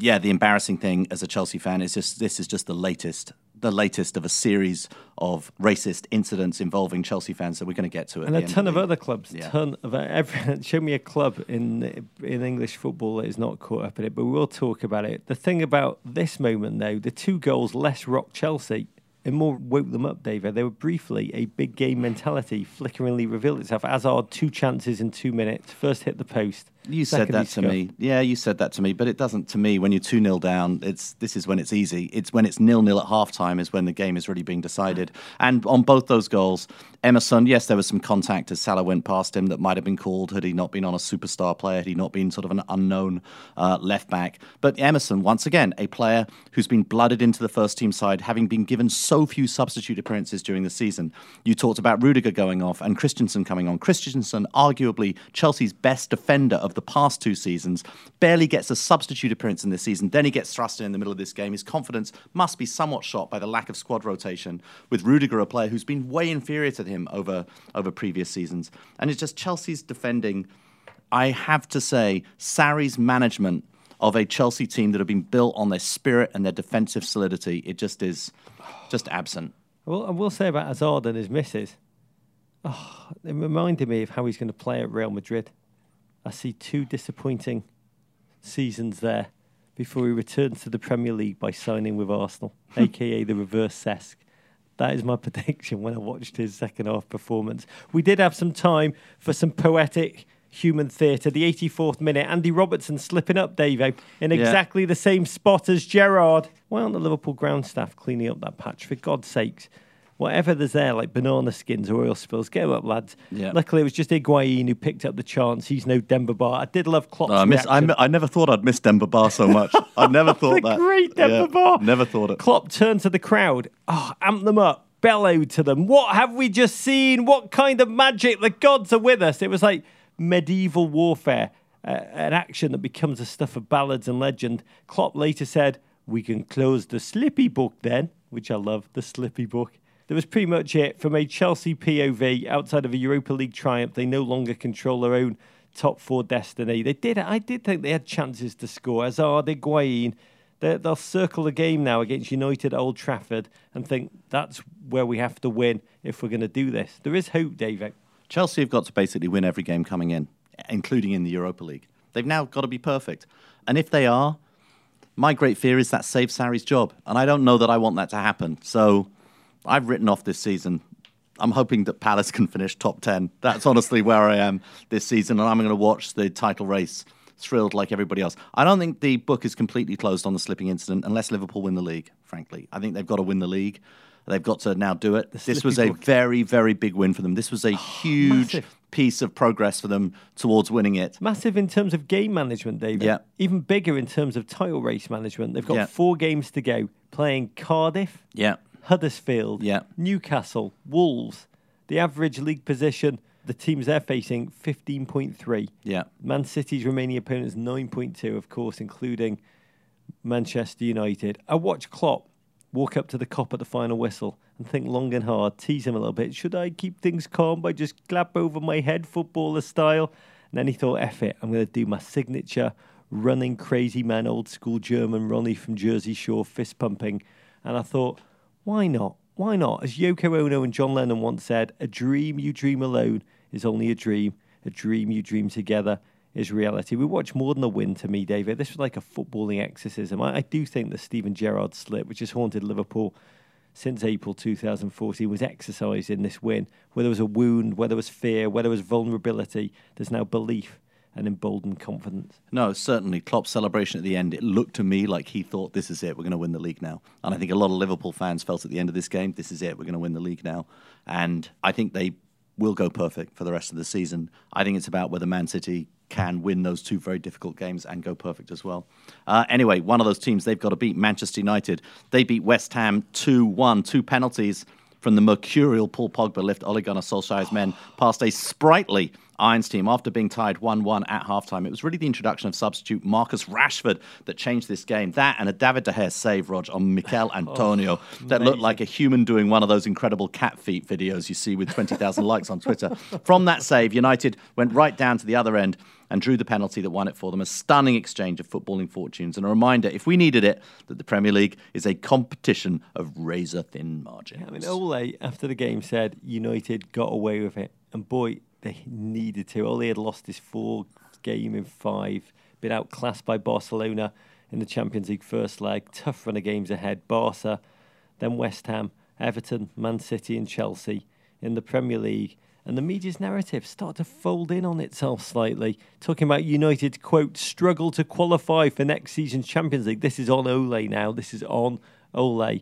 Yeah, the embarrassing thing as a Chelsea fan is just this is just the latest, the latest of a series of racist incidents involving Chelsea fans that we're going to get to. And a ton of other clubs. Yeah. Ton of every, show me a club in in English football that is not caught up in it, but we'll talk about it. The thing about this moment, though, the two goals less rocked Chelsea and more woke them up, David. They were briefly a big game mentality flickeringly revealed itself. Hazard, two chances in two minutes. First hit the post. You said that to me. Yeah, you said that to me. But it doesn't, to me, when you're two nil down, it's this is when it's easy. It's when it's nil nil at halftime is when the game is really being decided. And on both those goals, Emerson, yes, there was some contact as Salah went past him that might have been called had he not been on a superstar player, had he not been sort of an unknown uh, left-back. But Emerson, once again, a player who's been blooded into the first-team side, having been given so few substitute appearances during the season. You talked about Rudiger going off and Christensen coming on. Christensen, arguably Chelsea's best defender of the the past two seasons, barely gets a substitute appearance in this season. Then he gets thrust in in the middle of this game. His confidence must be somewhat shot by the lack of squad rotation with Rudiger, a player who's been way inferior to him over, over previous seasons. And it's just Chelsea's defending, I have to say, Sarri's management of a Chelsea team that have been built on their spirit and their defensive solidity. It just is just absent. Well, I will say about Hazard and his misses, oh, it reminded me of how he's going to play at Real Madrid. I see two disappointing seasons there before he returns to the Premier League by signing with Arsenal, a k a the reverse Cesc. That is my prediction when I watched his second half performance. We did have some time for some poetic human theatre. The eighty-fourth minute, Andy Robertson slipping up, Davo, in exactly yeah. the same spot as Gerrard. Why aren't the Liverpool ground staff cleaning up that patch? For God's sakes. whatever there's there, like banana skins or oil spills, get them up, lads. Yeah. Luckily, it was just Higuain who picked up the chance. He's no Demba Bar. I did love Klopp's. No, I, miss, I, I never thought I'd miss Demba Bar so much. I never thought the that. Great Demba yeah, Bar. Never thought it. Klopp turned to the crowd. Oh, amp them up. Bellowed to them. What have we just seen? What kind of magic? The gods are with us. It was like medieval warfare. Uh, an action that becomes the stuff of ballads and legend. Klopp later said, "We can close the Slippy book then," which I love, the Slippy book. That was pretty much it from a Chelsea P O V. Outside of a Europa League triumph, they no longer control their own top four destiny. They did. I did think they had chances to score. Hazard, Higuain. They're, they'll circle the game now against United at Old Trafford and think that's where we have to win if we're going to do this. There is hope, David. Chelsea have got to basically win every game coming in, including in the Europa League. They've now got to be perfect. And if they are, my great fear is that saves Sarri's job. And I don't know that I want that to happen. So I've written off this season. I'm hoping that Palace can finish top ten. That's honestly where I am this season. And I'm going to watch the title race thrilled like everybody else. I don't think the book is completely closed on the slipping incident unless Liverpool win the league, frankly. I think they've got to win the league. They've got to now do it. This was a very, very big win for them. This was a huge Massive. piece of progress for them towards winning it. Massive in terms of game management, David. Yeah. Even bigger in terms of title race management. They've got yeah. four games to go, playing Cardiff, yeah. Huddersfield, yeah. Newcastle, Wolves. The average league position, the teams they're facing, fifteen point three. Yeah. Man City's remaining opponents, nine point two, of course, including Manchester United. I watched Klopp walk up to the cop at the final whistle and think long and hard, tease him a little bit. Should I keep things calm by just clap over my head, footballer style? And then he thought, F it, I'm going to do my signature running crazy man, old school German Ronnie from Jersey Shore, fist pumping. And I thought, why not? Why not? As Yoko Ono and John Lennon once said, a dream you dream alone is only a dream. A dream you dream together is reality. We watch more than a win to me, David. This was like a footballing exorcism. I, I do think the Steven Gerrard slip, which has haunted Liverpool since April two thousand fourteen, was exercised in this win. Where there was a wound, where there was fear, where there was vulnerability, there's now belief and emboldened confidence. No, certainly. Klopp's celebration at the end, it looked to me like he thought, this is it, we're going to win the league now. And I think a lot of Liverpool fans felt at the end of this game, this is it, we're going to win the league now. And I think they will go perfect for the rest of the season. I think it's about whether Man City can win those two very difficult games and go perfect as well. Uh, anyway, one of those teams they've got to beat, Manchester United. They beat West Ham two one, two penalties from the mercurial Paul Pogba lift Ole Gunnar Solskjaer's men past a sprightly Irons team after being tied one one at halftime. It was really the introduction of substitute Marcus Rashford that changed this game. That and a David De Gea save, Rog, on Mikel Antonio oh, that looked like a human doing one of those incredible cat feet videos you see with twenty thousand likes on Twitter. From that save, United went right down to the other end and drew the penalty that won it for them. A stunning exchange of footballing fortunes and a reminder, if we needed it, that the Premier League is a competition of razor-thin margins. I mean, Ole, after the game, said United got away with it. And boy, they needed to. Ole had lost his fourth game in five, been outclassed by Barcelona in the Champions League first leg. Tough run of games ahead. Barca, then West Ham, Everton, Man City and Chelsea in the Premier League. And the media's narrative started to fold in on itself slightly, talking about United, quote, struggle to qualify for next season's Champions League. This is on Ole now. This is on Ole.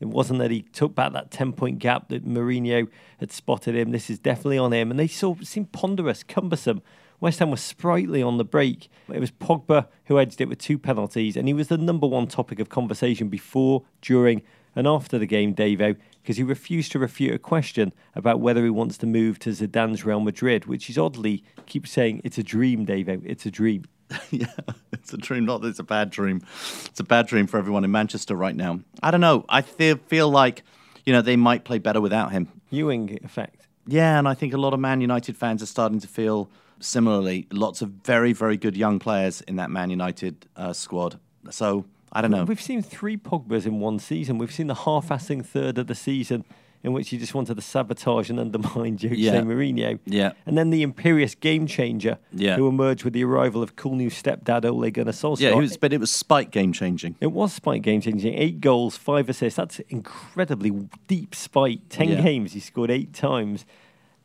It wasn't that he took back that ten-point gap that Mourinho had spotted him. This is definitely on him. And they saw, seemed ponderous, cumbersome. West Ham was sprightly on the break. It was Pogba who edged it with two penalties. And he was the number one topic of conversation before, during and after the game, Davo, because he refused to refute a question about whether he wants to move to Zidane's Real Madrid, which is oddly keeps saying, it's a dream, Davo, it's a dream. Yeah, it's a dream, not that it's a bad dream. It's a bad dream for everyone in Manchester right now. I don't know. I feel, feel like, you know, they might play better without him. Ewing effect. Yeah, and I think a lot of Man United fans are starting to feel similarly. Lots of very, very good young players in that Man United uh, squad. So, I don't know. We've seen three Pogbas in one season. We've seen the half-assing third of the season in which he just wanted to sabotage and undermine Jose yeah. Mourinho. Yeah. And then the imperious game-changer yeah. who emerged with the arrival of cool new stepdad Ole Gunnar Solskjaer. Yeah, it was, but it was spike game-changing. It was spike game-changing. Eight goals, five assists. That's incredibly deep spike. Ten yeah. games, he scored eight times.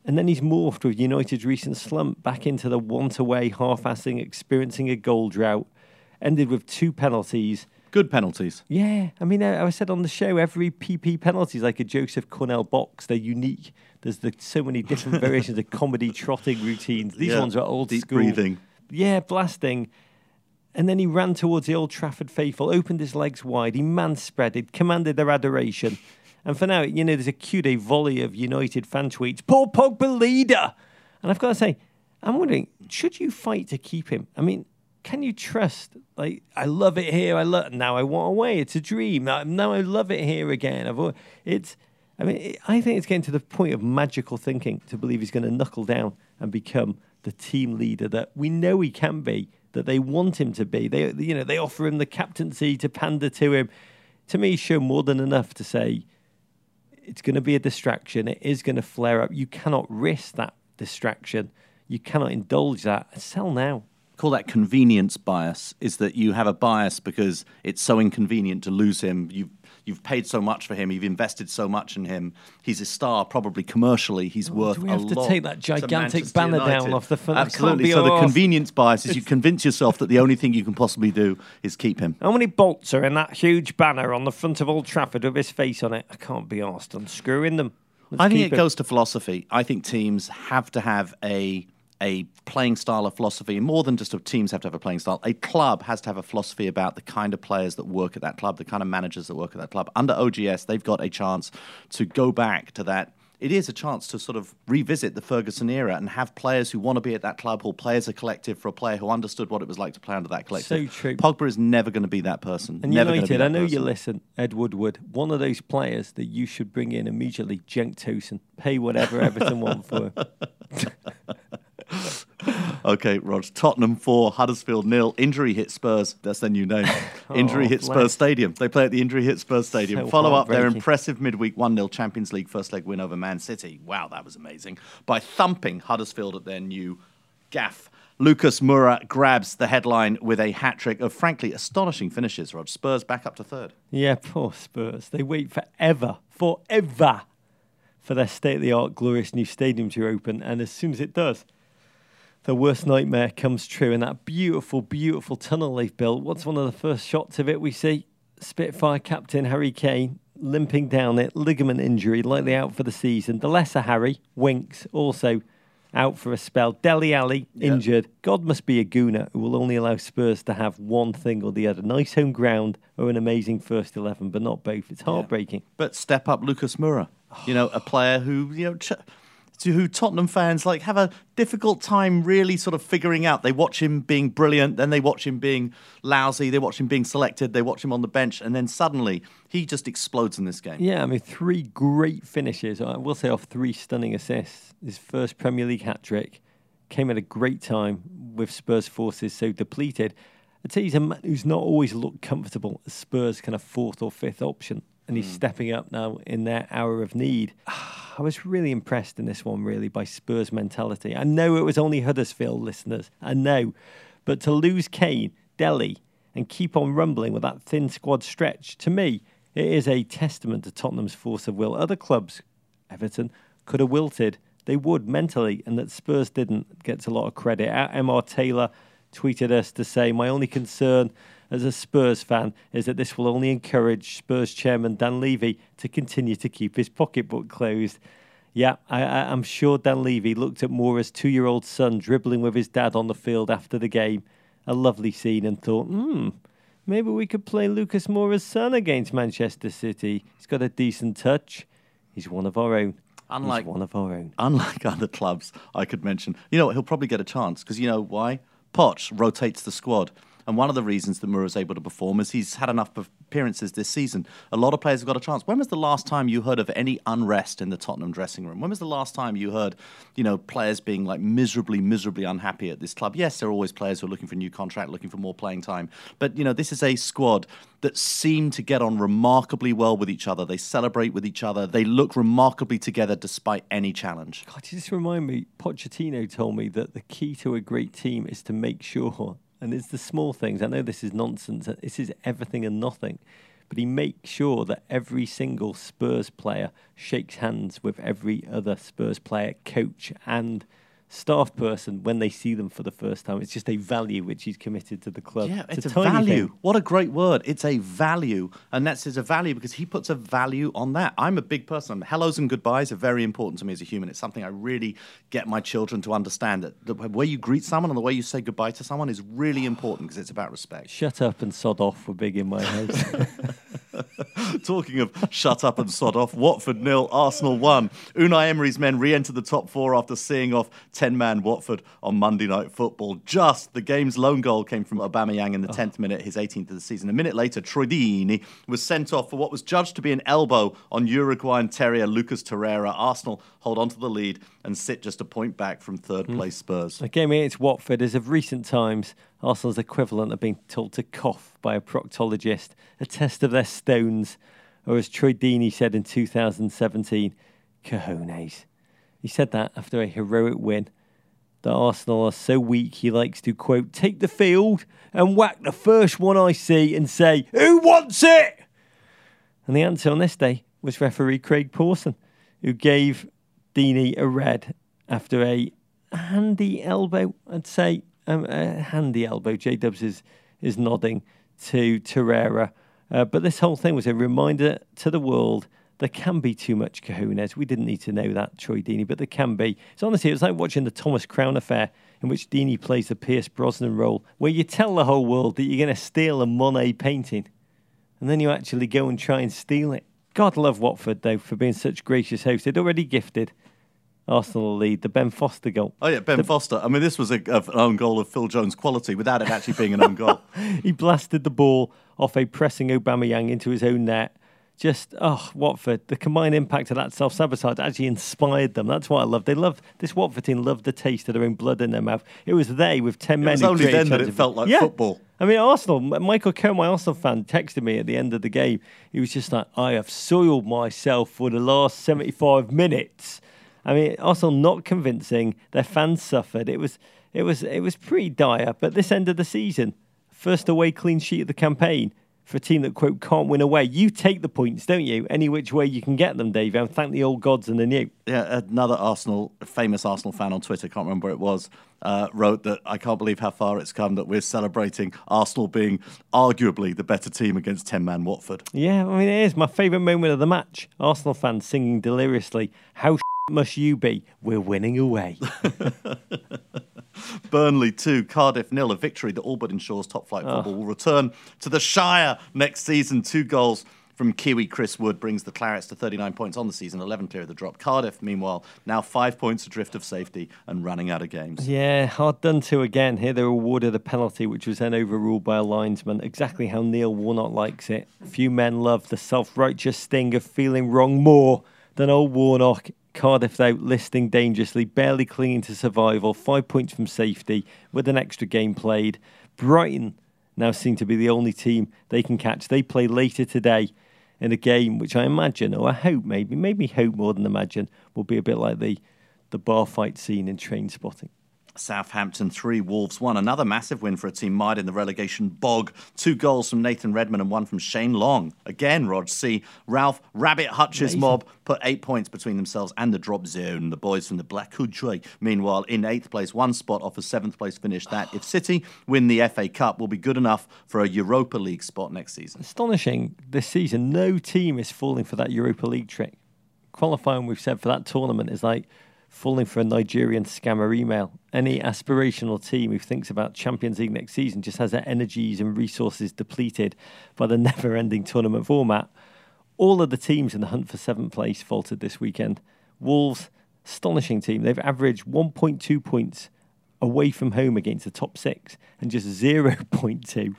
And then he's morphed with United's recent slump back into the want-away, half-assing, experiencing a goal drought. Ended with two penalties Good penalties. Yeah. I mean, I, I said on the show, every P P penalty is like a Joseph Cornell box. They're unique. There's the, so many different variations of comedy trotting routines. These yeah. ones are old Deep school. Deep breathing. Yeah, blasting. And then he ran towards the Old Trafford faithful, opened his legs wide, he manspreaded, commanded their adoration. And for now, you know, there's a cue de volley of United fan tweets. Paul Pogba leader! And I've got to say, I'm wondering, should you fight to keep him? I mean, can you trust, like, I love it here, I love now I want away, it's a dream, now, now I love it here again. I've always, it's, I mean, it, I think it's getting to the point of magical thinking to believe he's going to knuckle down and become the team leader that we know he can be, that they want him to be. They, you know, they offer him the captaincy to pander to him. To me, he's shown more than enough to say it's going to be a distraction, it is going to flare up. You cannot risk that distraction. You cannot indulge that. Sell now. Call that convenience bias, is that you have a bias because it's so inconvenient to lose him. You've you've paid so much for him. You've invested so much in him. He's a star, probably commercially. He's oh, worth a lot. Do we have to take that gigantic banner United. down off the front? Absolutely. So the convenience bias is you convince yourself that the only thing you can possibly do is keep him. How many bolts are in that huge banner on the front of Old Trafford with his face on it? I can't be arsed unscrewing them. Let's I think it him. goes to philosophy. I think teams have to have a... a playing style of philosophy, and more than just teams have to have a playing style, a club has to have a philosophy about the kind of players that work at that club, the kind of managers that work at that club. Under O G S, they've got a chance to go back to that. It is a chance to sort of revisit the Ferguson era and have players who want to be at that club, who play as a collective for a player who understood what it was like to play under that collective. So true. Pogba is never going to be that person. And never United, that I know person. You listen, Ed Woodward, one of those players that you should bring in immediately, Cenk Tosun, pay whatever Everton want for him. Okay, Rod. Tottenham four, Huddersfield nil. Injury hit Spurs. That's their new name. Injury oh, hit Spurs bless. Stadium. They play at the Injury hit Spurs Stadium. So follow up their impressive midweek one nil Champions League first leg win over Man City. Wow, that was amazing. By thumping Huddersfield at their new gaff. Lucas Moura grabs the headline with a hat-trick of, frankly, astonishing finishes, Rod. Spurs back up to third. Yeah, poor Spurs. They wait forever, forever, for their state-of-the-art, glorious new stadium to open. And as soon as it does... the worst nightmare comes true in that beautiful, beautiful tunnel they've built. What's one of the first shots of it we see? Spitfire captain Harry Kane limping down it, ligament injury, likely out for the season. The lesser Harry, Winks, also out for a spell. Dele Alli, yep. injured. God must be a gooner who will only allow Spurs to have one thing or the other. Nice home ground or an amazing first eleven, but not both. It's heartbreaking. Yeah. But step up Lucas Moura, you know, a player who, you know... Ch- to who Tottenham fans like have a difficult time really sort of figuring out. They watch him being brilliant, then they watch him being lousy, they watch him being selected, they watch him on the bench, and then suddenly he just explodes in this game. Yeah, I mean, three great finishes. I will say off three stunning assists. His first Premier League hat-trick came at a great time with Spurs' forces so depleted. I'd say he's a man who's not always looked comfortable as Spurs' kind of fourth or fifth option. And he's mm. stepping up now in their hour of need. I was really impressed in this one, really, by Spurs' mentality. I know it was only Huddersfield listeners. I know. But to lose Kane, Dele, and keep on rumbling with that thin squad stretch, to me, it is a testament to Tottenham's force of will. Other clubs, Everton, could have wilted. They would mentally, and that Spurs didn't gets a lot of credit. At M R Taylor tweeted us to say, my only concern... as a Spurs fan, is that this will only encourage Spurs chairman Dan Levy to continue to keep his pocketbook closed. Yeah, I, I, I'm sure Dan Levy looked at Moura's two-year-old son dribbling with his dad on the field after the game, a lovely scene, and thought, hmm, maybe we could play Lucas Moura's son against Manchester City. He's got a decent touch. He's one of our own. Unlike He's one of our own. Unlike other clubs I could mention. You know what, he'll probably get a chance, because you know why? Poch rotates the squad. And one of the reasons that Moura's able to perform is he's had enough appearances this season. A lot of players have got a chance. When was the last time you heard of any unrest in the Tottenham dressing room? When was the last time you heard, you know, players being like miserably, miserably unhappy at this club? Yes, there are always players who are looking for a new contract, looking for more playing time. But, you know, this is a squad that seem to get on remarkably well with each other. They celebrate with each other. They look remarkably together despite any challenge. God, you just remind me, Pochettino told me that the key to a great team is to make sure... and it's the small things. I know this is nonsense. This is everything and nothing. But he makes sure that every single Spurs player shakes hands with every other Spurs player, coach and staff person, when they see them for the first time, it's just a value which he's committed to the club. Yeah, it's, it's a, a value. Thing. What a great word. It's a value. And that's his a value because he puts a value on that. I'm a big person. Hellos and goodbyes are very important to me as a human. It's something I really get my children to understand. That the way you greet someone and the way you say goodbye to someone is really important because it's about respect. Shut up and sod off were big in my house. Talking of shut up and sod off, Watford nil, Arsenal one. Unai Emery's men re-enter the top four after seeing off ten-man Watford on Monday Night Football. Just the game's lone goal came from Aubameyang in the tenth minute, his eighteenth of the season. A minute later, Troidini was sent off for what was judged to be an elbow on Uruguayan terrier Lucas Torreira. Arsenal hold on to the lead and sit just a point back from third-place mm. Spurs. A game against Watford is of recent times Arsenal's equivalent of being told to cough by a proctologist, a test of their stones, or as Troidini said in two thousand seventeen, cojones. He said that after a heroic win. That Arsenal are so weak, he likes to, quote, take the field and whack the first one I see and say, who wants it? And the answer on this day was referee Craig Pawson, who gave Deeney a red after a handy elbow, I'd say, Um, a handy elbow. J-Dubs is, is nodding to Torreira. Uh, but this whole thing was a reminder to the world there can be too much cojones. We didn't need to know that, Troidini, but there can be. So honestly, it was like watching the Thomas Crown Affair, in which Deeney plays the Pierce Brosnan role, where you tell the whole world that you're going to steal a Monet painting, and then you actually go and try and steal it. God love Watford, though, for being such gracious hosts. They'd already gifted Arsenal lead, the Ben Foster goal. Oh, yeah, Ben the Foster. I mean, this was a, a, an own goal of Phil Jones' quality without it actually being an own goal. He blasted the ball off a pressing Aubameyang into his own net. Just, oh, Watford, the combined impact of that self-sabotage actually inspired them. That's what I love. They love, this Watford team loved the taste of their own blood in their mouth. It was they with ten men. It was only then that it felt like yeah. football. I mean, Arsenal, Michael Coe, my Arsenal fan, texted me at the end of the game. He was just like, I have soiled myself for the last seventy-five minutes. I mean, Arsenal not convincing, their fans suffered. It was it was, it was pretty dire. But this end of the season, first away clean sheet of the campaign for a team that, quote, can't win away. You take the points, don't you? Any which way you can get them, Dave. And thank the old gods and the new. Yeah, another Arsenal, famous Arsenal fan on Twitter, can't remember where it was, uh, wrote that I can't believe how far it's come that we're celebrating Arsenal being arguably the better team against ten-man Watford. Yeah, I mean, it is my favourite moment of the match. Arsenal fans singing deliriously, how must you be? We're winning away. Burnley two, Cardiff nil, a victory that all but ensures top flight football oh. will return to the Shire next season. Two goals from Kiwi Chris Wood brings the Clarets to thirty-nine points on the season, eleven clear of the drop. Cardiff, meanwhile, now five points adrift of safety and running out of games. Yeah, hard done to again. Here they're awarded a penalty, which was then overruled by a linesman. Exactly how Neil Warnock likes it. Few men love the self-righteous sting of feeling wrong more than old Warnock. Cardiff, though, listing dangerously, barely clinging to survival, five points from safety with an extra game played. Brighton now seem to be the only team they can catch. They play later today in a game which I imagine, or I hope maybe, maybe hope more than imagine, will be a bit like the, the bar fight scene in Trainspotting. Southampton three, Wolves one. Another massive win for a team mired in the relegation bog. Two goals from Nathan Redmond and one from Shane Long. Again, Rog C. Ralph Rabbit Hutch's Amazing. Mob put eight points between themselves and the drop zone. The boys from the Black Country, meanwhile, in eighth place, one spot off a seventh place finish. That, if City win the F A Cup, will be good enough for a Europa League spot next season. Astonishing. This season, no team is falling for that Europa League trick. Qualifying, we've said, for that tournament is like falling for a Nigerian scammer email. Any aspirational team who thinks about Champions League next season just has their energies and resources depleted by the never-ending tournament format. All of the teams in the hunt for seventh place faltered this weekend. Wolves, astonishing team. They've averaged one point two points away from home against the top six and just zero point two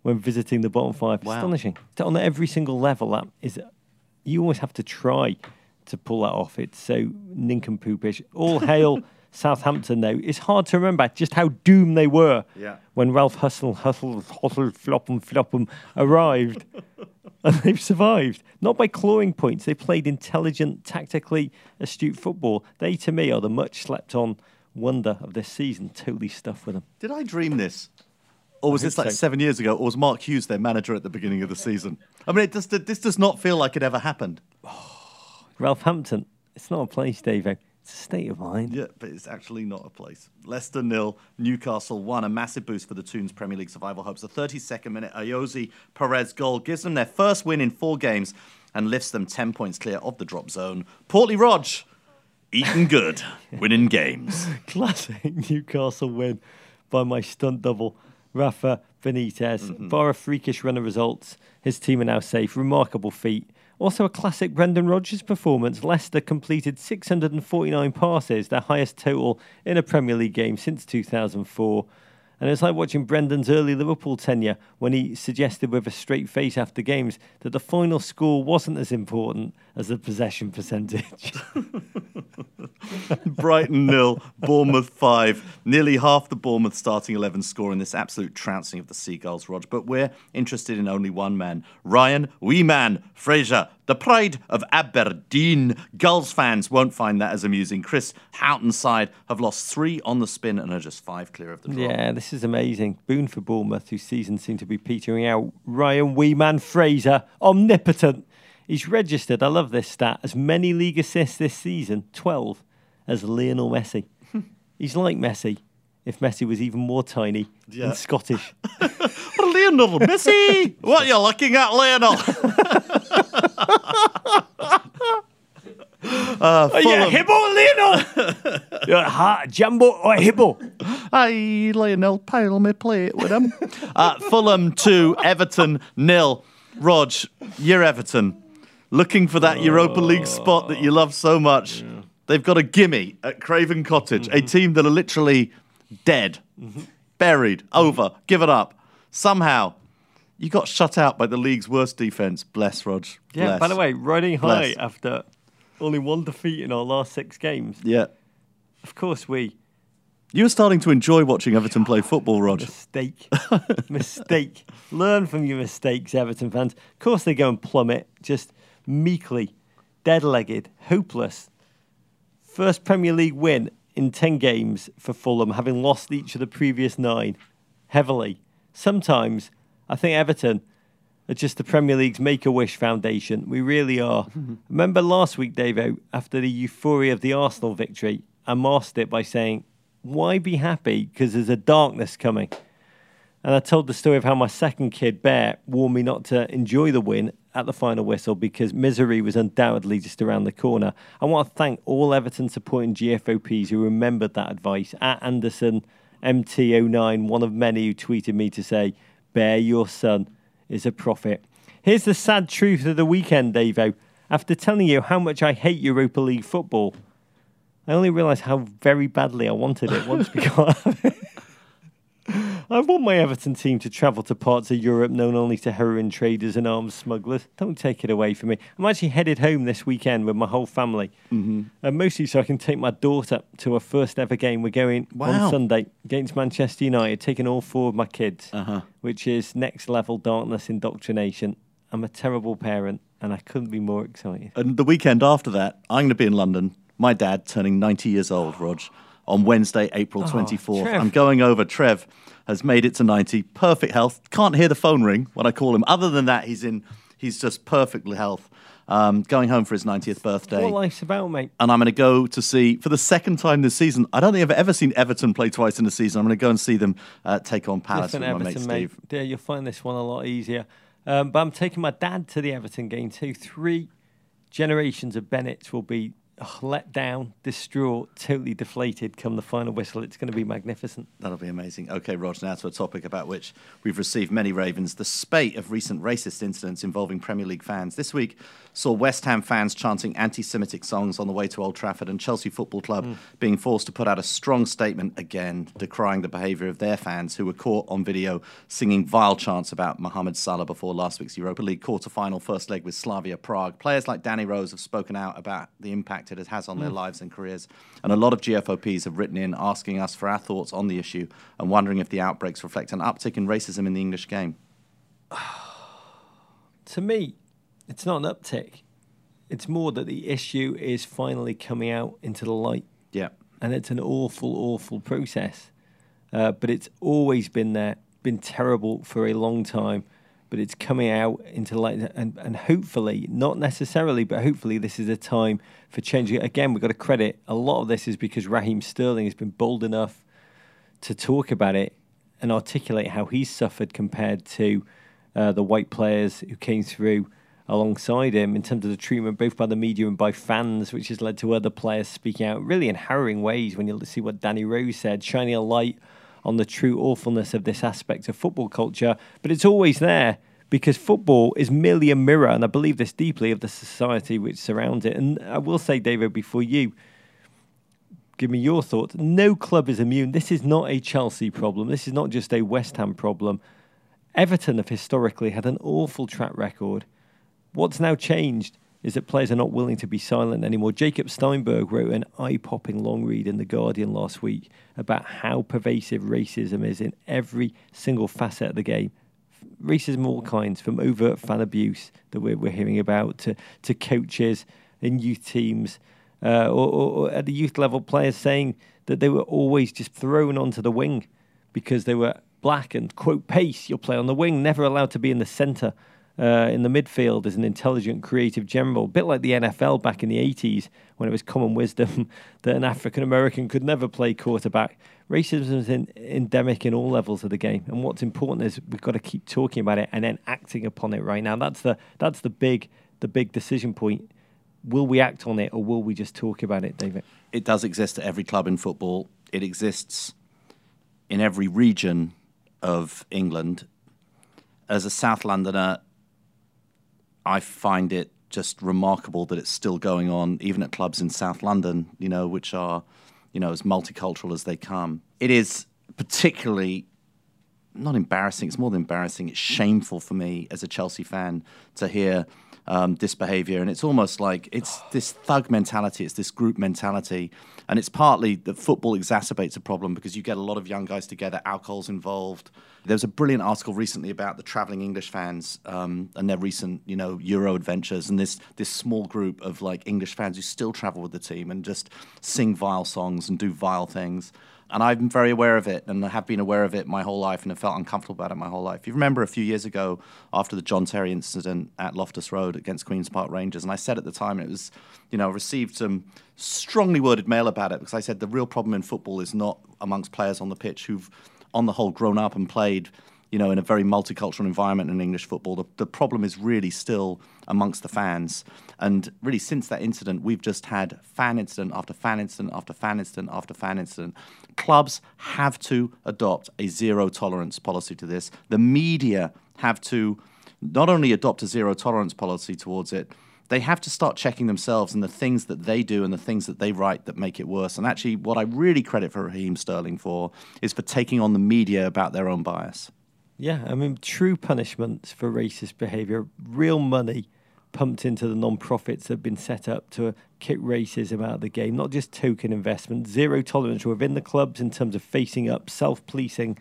when visiting the bottom five. Wow. Astonishing. On every single level, that is, you always have to try to pull that off. It's so nincompoopish. All hail Southampton, though. It's hard to remember just how doomed they were yeah. when Ralph Hustle, Hustle, Hustle, Flop'em, Flop'em arrived. And they've survived. Not by clawing points. They played intelligent, tactically astute football. They, to me, are the much slept-on wonder of this season. Totally stuffed with them. Did I dream this? Or was this like so. seven years ago? Or was Mark Hughes their manager at the beginning of the season? I mean, it just, this does not feel like it ever happened. Ralphampton, it's not a place, Dave. It's It's a state of mind. Yeah, but it's actually not a place. Leicester nil, Newcastle one. A massive boost for the Toons Premier League survival hopes. The thirty-second minute Ayoze Perez goal gives them their first win in four games and lifts them ten points clear of the drop zone. Portly Rog, eating good, winning games. Classic Newcastle win by my stunt double, Rafa Benitez. Mm-hmm. Bar a freakish run of results, his team are now safe. Remarkable feat. Also a classic Brendan Rodgers performance. Leicester completed six hundred forty-nine passes, their highest total in a Premier League game since two thousand four. And it's like watching Brendan's early Liverpool tenure when he suggested with a straight face after games that the final score wasn't as important as the possession percentage. Brighton nil, Bournemouth five. Nearly half the Bournemouth starting eleven score in this absolute trouncing of the Seagulls, Rog. But we're interested in only one man, Ryan Wee Man Fraser. The pride of Aberdeen. Gulls fans won't find that as amusing. Chris Houghton's side have lost three on the spin and are just five clear of the draw. Yeah, this is amazing. Boon for Bournemouth, whose season seemed to be petering out. Ryan Wee Man Fraser, omnipotent. He's registered, I love this stat, as many league assists this season, twelve, as Lionel Messi. He's like Messi, if Messi was even more tiny yeah. and Scottish. Lionel Messi! What are you looking at, Lionel? Uh, oh, yeah, Hibbo, Lionel! You're hot, Jumbo or Hibbo? Aye, Lionel, pile me plate with him. uh, Fulham two, Everton nil. Rog, you're Everton. Looking for that oh, Europa League spot that you love so much. Yeah. They've got a gimme at Craven Cottage, mm-hmm. a team that are literally dead, mm-hmm. buried, over, given up. Somehow. You got shut out by the league's worst defence. Bless, Rog. Yeah, Bless. By the way, riding high Bless. After only one defeat in our last six games. Yeah. Of course we... You were starting to enjoy watching Everton play football, Rog. Mistake. Mistake. Learn from your mistakes, Everton fans. Of course they go and plummet, just meekly, dead-legged, hopeless. First Premier League win in ten games for Fulham, having lost each of the previous nine. Heavily. Sometimes... I think Everton are just the Premier League's Make-A-Wish Foundation. We really are. Mm-hmm. Remember last week, Davo, after the euphoria of the Arsenal victory, I masked it by saying, why be happy? Because there's a darkness coming. And I told the story of how my second kid, Bear, warned me not to enjoy the win at the final whistle because misery was undoubtedly just around the corner. I want to thank all Everton supporting G F O Ps who remembered that advice. At Anderson, M T zero nine, one of many who tweeted me to say, Bear, your son is a prophet. Here's the sad truth of the weekend, Davo. After telling you how much I hate Europa League football, I only realised how very badly I wanted it once we got it. I want my Everton team to travel to parts of Europe known only to heroin traders and arms smugglers. Don't take it away from me. I'm actually headed home this weekend with my whole family, mm-hmm. uh, mostly so I can take my daughter to her first ever game. We're going wow. on Sunday against Manchester United, taking all four of my kids, uh-huh. which is next level darkness indoctrination. I'm a terrible parent, and I couldn't be more excited. And the weekend after that, I'm going to be in London. My dad turning ninety years old, Rog. On Wednesday, April twenty-fourth. Oh, I'm going over. Trev has made it to ninety. Perfect health. Can't hear the phone ring when I call him. Other than that, he's in. He's just perfect health. Um, going home for his ninetieth birthday. What life's about, mate. And I'm going to go to see, for the second time this season, I don't think I've ever seen Everton play twice in a season. I'm going to go and see them uh, take on Palace Different with my Everton, mate Steve. Yeah, you'll find this one a lot easier. Um, but I'm taking my dad to the Everton game too. Three generations of Bennetts will be... Oh, let down, distraught, totally deflated come the final whistle. It's going to be magnificent. That'll be amazing. Okay, Rog, now to a topic about which we've received many ravens. The spate of recent racist incidents involving Premier League fans. This week saw West Ham fans chanting anti-Semitic songs on the way to Old Trafford and Chelsea Football Club mm. being forced to put out a strong statement again decrying the behaviour of their fans who were caught on video singing vile chants about Mohamed Salah before last week's Europa League quarter-final first leg with Slavia Prague. Players like Danny Rose have spoken out about the impact it has on their mm. lives and careers. And a lot of G F O Ps have written in asking us for our thoughts on the issue and wondering if the outbreaks reflect an uptick in racism in the English game. To me, it's not an uptick. It's more that the issue is finally coming out into the light. Yeah. And it's an awful, awful process. Uh, but it's always been there, been terrible for a long time. but it's coming out into light, and, and hopefully, not necessarily, but hopefully this is a time for change. Again, we've got to credit, a lot of this is because Raheem Sterling has been bold enough to talk about it and articulate how he's suffered compared to uh, the white players who came through alongside him in terms of the treatment, both by the media and by fans, which has led to other players speaking out really in harrowing ways. When you see what Danny Rose said, shining a light on the true awfulness of this aspect of football culture. But it's always there, because football is merely a mirror, and I believe this deeply, of the society which surrounds it. And I will say, David, before you give me your thoughts, no club is immune. This is not a Chelsea problem. This is not just a West Ham problem. Everton have historically had an awful track record. What's now changed is that players are not willing to be silent anymore. Jacob Steinberg wrote an eye-popping long read in The Guardian last week about how pervasive racism is in every single facet of the game. Racism of all kinds, from overt fan abuse that we're, we're hearing about to, to coaches in youth teams, uh, or, or, or at the youth level, players saying that they were always just thrown onto the wing because they were black and, quote, pace, you'll play on the wing, never allowed to be in the centre. Uh, in the midfield as an intelligent, creative general, a bit like the N F L back in the eighties, when it was common wisdom that an African-American could never play quarterback. Racism is in, endemic in all levels of the game, and what's important is we've got to keep talking about it and then acting upon it right now. That's the that's the big the big decision point. Will we act on it, or will we just talk about it, David? It does exist at every club in football. It exists in every region of England. As a South Londoner, I find it just remarkable that it's still going on, even at clubs in South London, you know, which are, you know, as multicultural as they come. It is particularly, not embarrassing, it's more than embarrassing, it's shameful for me as a Chelsea fan to hear um, this behaviour. And it's almost like it's this thug mentality, it's this group mentality. And it's partly that football exacerbates a problem because you get a lot of young guys together, alcohol's involved. There was a brilliant article recently about the travelling English fans um, and their recent, you know, Euro adventures, and this this small group of like English fans who still travel with the team and just sing vile songs and do vile things. And I'm very aware of it, and I have been aware of it my whole life, and have felt uncomfortable about it my whole life. You remember a few years ago, after the John Terry incident at Loftus Road against Queen's Park Rangers, and I said at the time, it was, you know, I received some strongly worded mail about it, because I said the real problem in football is not amongst players on the pitch who've, on the whole, grown up and played, you know, in a very multicultural environment in English football. The, the problem is really still amongst the fans. And really, since that incident, we've just had fan incident after fan incident after fan incident after fan incident. Clubs have to adopt a zero-tolerance policy to this. The media have to not only adopt a zero-tolerance policy towards it, they have to start checking themselves and the things that they do and the things that they write that make it worse. And actually, what I really credit for Raheem Sterling for is for taking on the media about their own bias. Yeah, I mean, true punishments for racist behaviour, real money pumped into the non-profits that have been set up to kick racism out of the game, not just token investment, zero tolerance within the clubs in terms of facing up, self-policing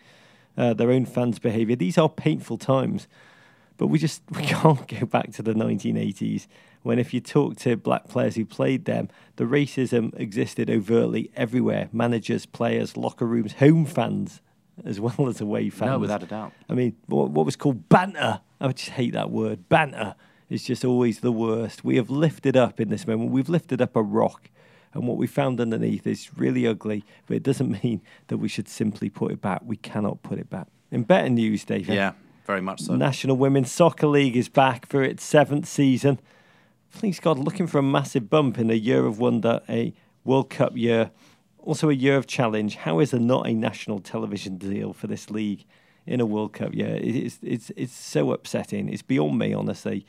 uh, their own fans' behaviour. These are painful times, but we just we can't go back to the nineteen eighties when, if you talk to black players who played them, the racism existed overtly everywhere, managers, players, locker rooms, home fans, as well as away fans. No, without a doubt. I mean, what, what was called banter, I just hate that word, banter, is just always the worst. We have lifted up in this moment, we've lifted up a rock, and what we found underneath is really ugly, but it doesn't mean that we should simply put it back. We cannot put it back. In better news, David. Yeah, very much so. National Women's Soccer League is back for its seventh season. Please God, looking for a massive bump in a year of wonder, a World Cup year. Also a year of challenge. How is there not a national television deal for this league in a World Cup year? It's it's it's so upsetting. It's beyond me, honestly.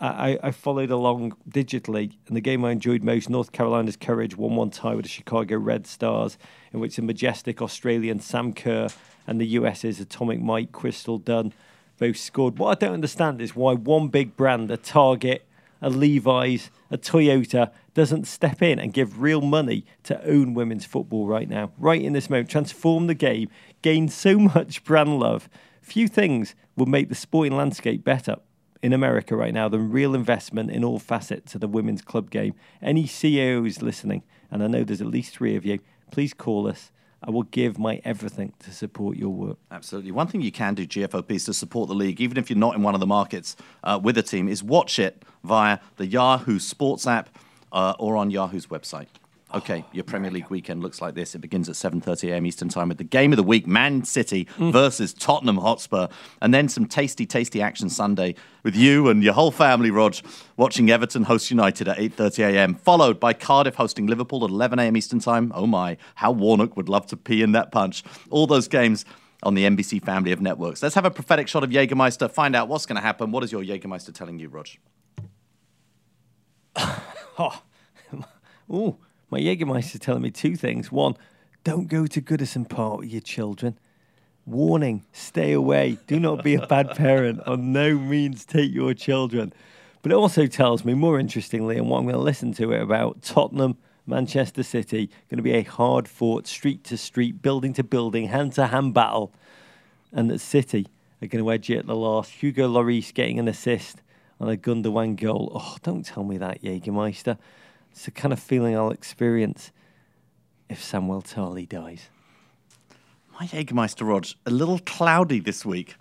I, I followed along digitally, and the game I enjoyed most, North Carolina's Courage, one one tie with the Chicago Red Stars, in which the majestic Australian Sam Kerr and the U S's Atomic Mike Crystal Dunn both scored. What I don't understand is why one big brand, a Target, a Levi's, a Toyota, doesn't step in and give real money to own women's football right now, right in this moment, transform the game, gain so much brand love. Few things would make the sporting landscape better in America right now than real investment in all facets of the women's club game. Any C E Os listening, and I know there's at least three of you, please call us I will give my everything to support your work. Absolutely. One thing you can do, G F O P, is to support the league, even if you're not in one of the markets uh, with a team, is watch it via the Yahoo Sports app uh, or on Yahoo's website. Okay, your Premier League weekend looks like this. It begins at seven thirty a m Eastern Time with the game of the week, Man City mm. versus Tottenham Hotspur. And then some tasty, tasty action Sunday with you and your whole family, Rog, watching Everton host United at eight thirty a m, followed by Cardiff hosting Liverpool at eleven a m Eastern Time. Oh my, how Warnock would love to pee in that punch. All those games on the N B C family of networks. Let's have a prophetic shot of Jägermeister, find out what's going to happen. What is your Jägermeister telling you, Rog? oh, ooh. My Jägermeister is telling me two things. One, don't go to Goodison Park with your children. Warning, stay away. Do not be a bad parent. On no means take your children. But it also tells me, more interestingly, and what I'm going to listen to it about, Tottenham, Manchester City, going to be a hard-fought, street-to-street, building-to-building, hand-to-hand battle. And that City are going to edge it at the last. Hugo Lloris getting an assist on a Gundogan goal. Oh, don't tell me that, Jägermeister. It's the kind of feeling I'll experience if Samuel Tarly dies. My Jägermeister, Rog, a little cloudy this week.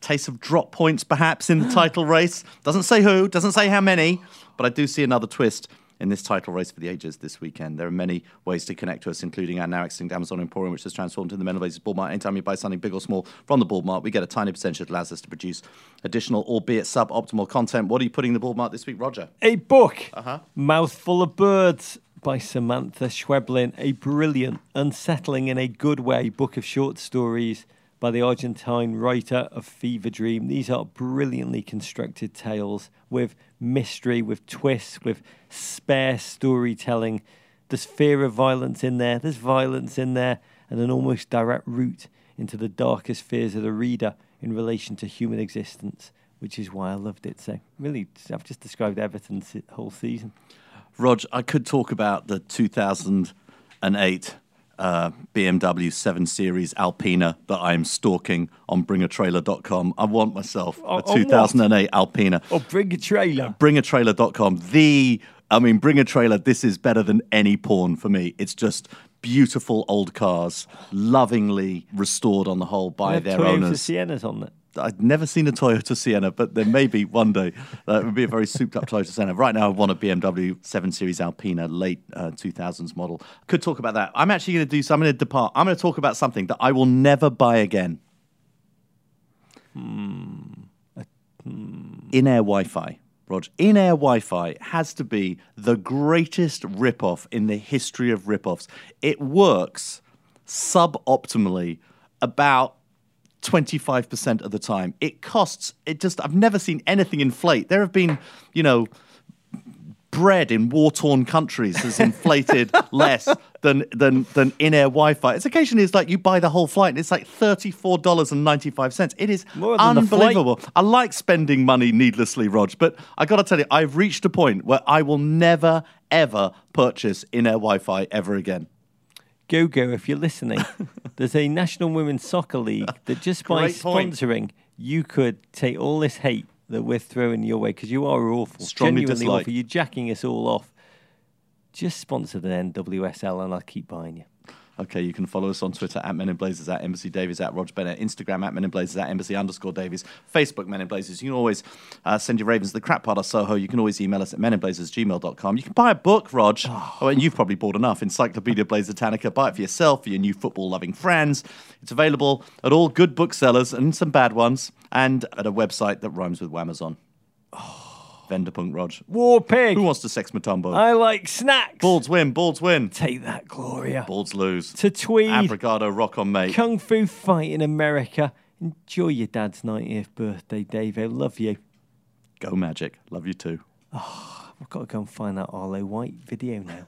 Taste of drop points, perhaps, in the title race. Doesn't say who, doesn't say how many, but I do see another twist in this title race for the ages this weekend. There are many ways to connect to us, including our now extinct Amazon Emporium, which has transformed into the Men in Blazers Board Mart. Anytime you buy something big or small from the Board Mart, we get a tiny percentage that allows us to produce additional, albeit suboptimal content. What are you putting in the Board Mart this week, Roger? A book, uh-huh. Mouthful of Birds by Samantha Schweblin, a brilliant, unsettling in a good way book of short stories by the Argentine writer of Fever Dream. These are brilliantly constructed tales with mystery, with twists, with spare storytelling. There's fear of violence in there, there's violence in there, and an almost direct route into the darkest fears of the reader in relation to human existence, which is why I loved it. So really, I've just described Everton's whole season. Rog, I could talk about the two thousand eight Uh, B M W seven Series Alpina that I'm stalking on bring a trailer dot com. I want myself a oh, two thousand eight oh, Alpina. Or oh, bring a trailer. bring a trailer dot com. The, I mean, bring a trailer. This is better than any porn for me. It's just beautiful old cars, lovingly restored on the whole by their Toyota owners. Sienna's on it. I've never seen a Toyota Sienna, but there may be one day. Uh, it would be a very souped-up Toyota Sienna. Right now, I want a B M W seven Series Alpina, late uh, two thousands model. Could talk about that. I'm actually going to do something. I'm going to depart. I'm going to talk about something that I will never buy again. Hmm. Hmm. In-air Wi-Fi, Rog. In-air Wi-Fi has to be the greatest rip-off in the history of rip-offs. It works suboptimally about twenty-five percent of the time. It costs, it just, I've never seen anything inflate. There have been, you know, bread in war-torn countries has inflated less than than than in-air Wi-Fi. It's occasionally, it's like you buy the whole flight and it's like thirty-four dollars and ninety-five cents. It is unbelievable. I like spending money needlessly, Rog, but I got to tell you, I've reached a point where I will never, ever purchase in-air Wi-Fi ever again. Go-Go, if you're listening, there's a National Women's Soccer League that just by sponsoring, you could take all this hate that we're throwing your way, because you are awful, strongly genuinely dislike. Awful. You're jacking us all off. Just sponsor the N W S L and I'll keep buying you. Okay, you can follow us on Twitter at Men in Blazers, at Embassy Davies, at Rog Bennett, Instagram at Men in Blazers, at Embassy underscore Davies, Facebook Men in Blazers. You can always uh, send your ravens to the crap part of Soho. You can always email us at men in blazers at gmail dot com. You can buy a book, Rog. Oh, oh and you've probably bought enough. Encyclopedia Blazer-Tanica. Buy it for yourself, for your new football-loving friends. It's available at all good booksellers and some bad ones, and at a website that rhymes with Wamazon. Oh. Vendorpunk, Rog. War Pig. Who wants to sex Matumbo? I like snacks. Balds win, balds win. Take that, Gloria. Balds lose. To Tweed. Abrigado, rock on, mate. Kung Fu Fight in America. Enjoy your dad's ninetieth birthday, Dave. I love you. Go Magic. Love you too. Oh, I've got to go and find that Arlo White video now.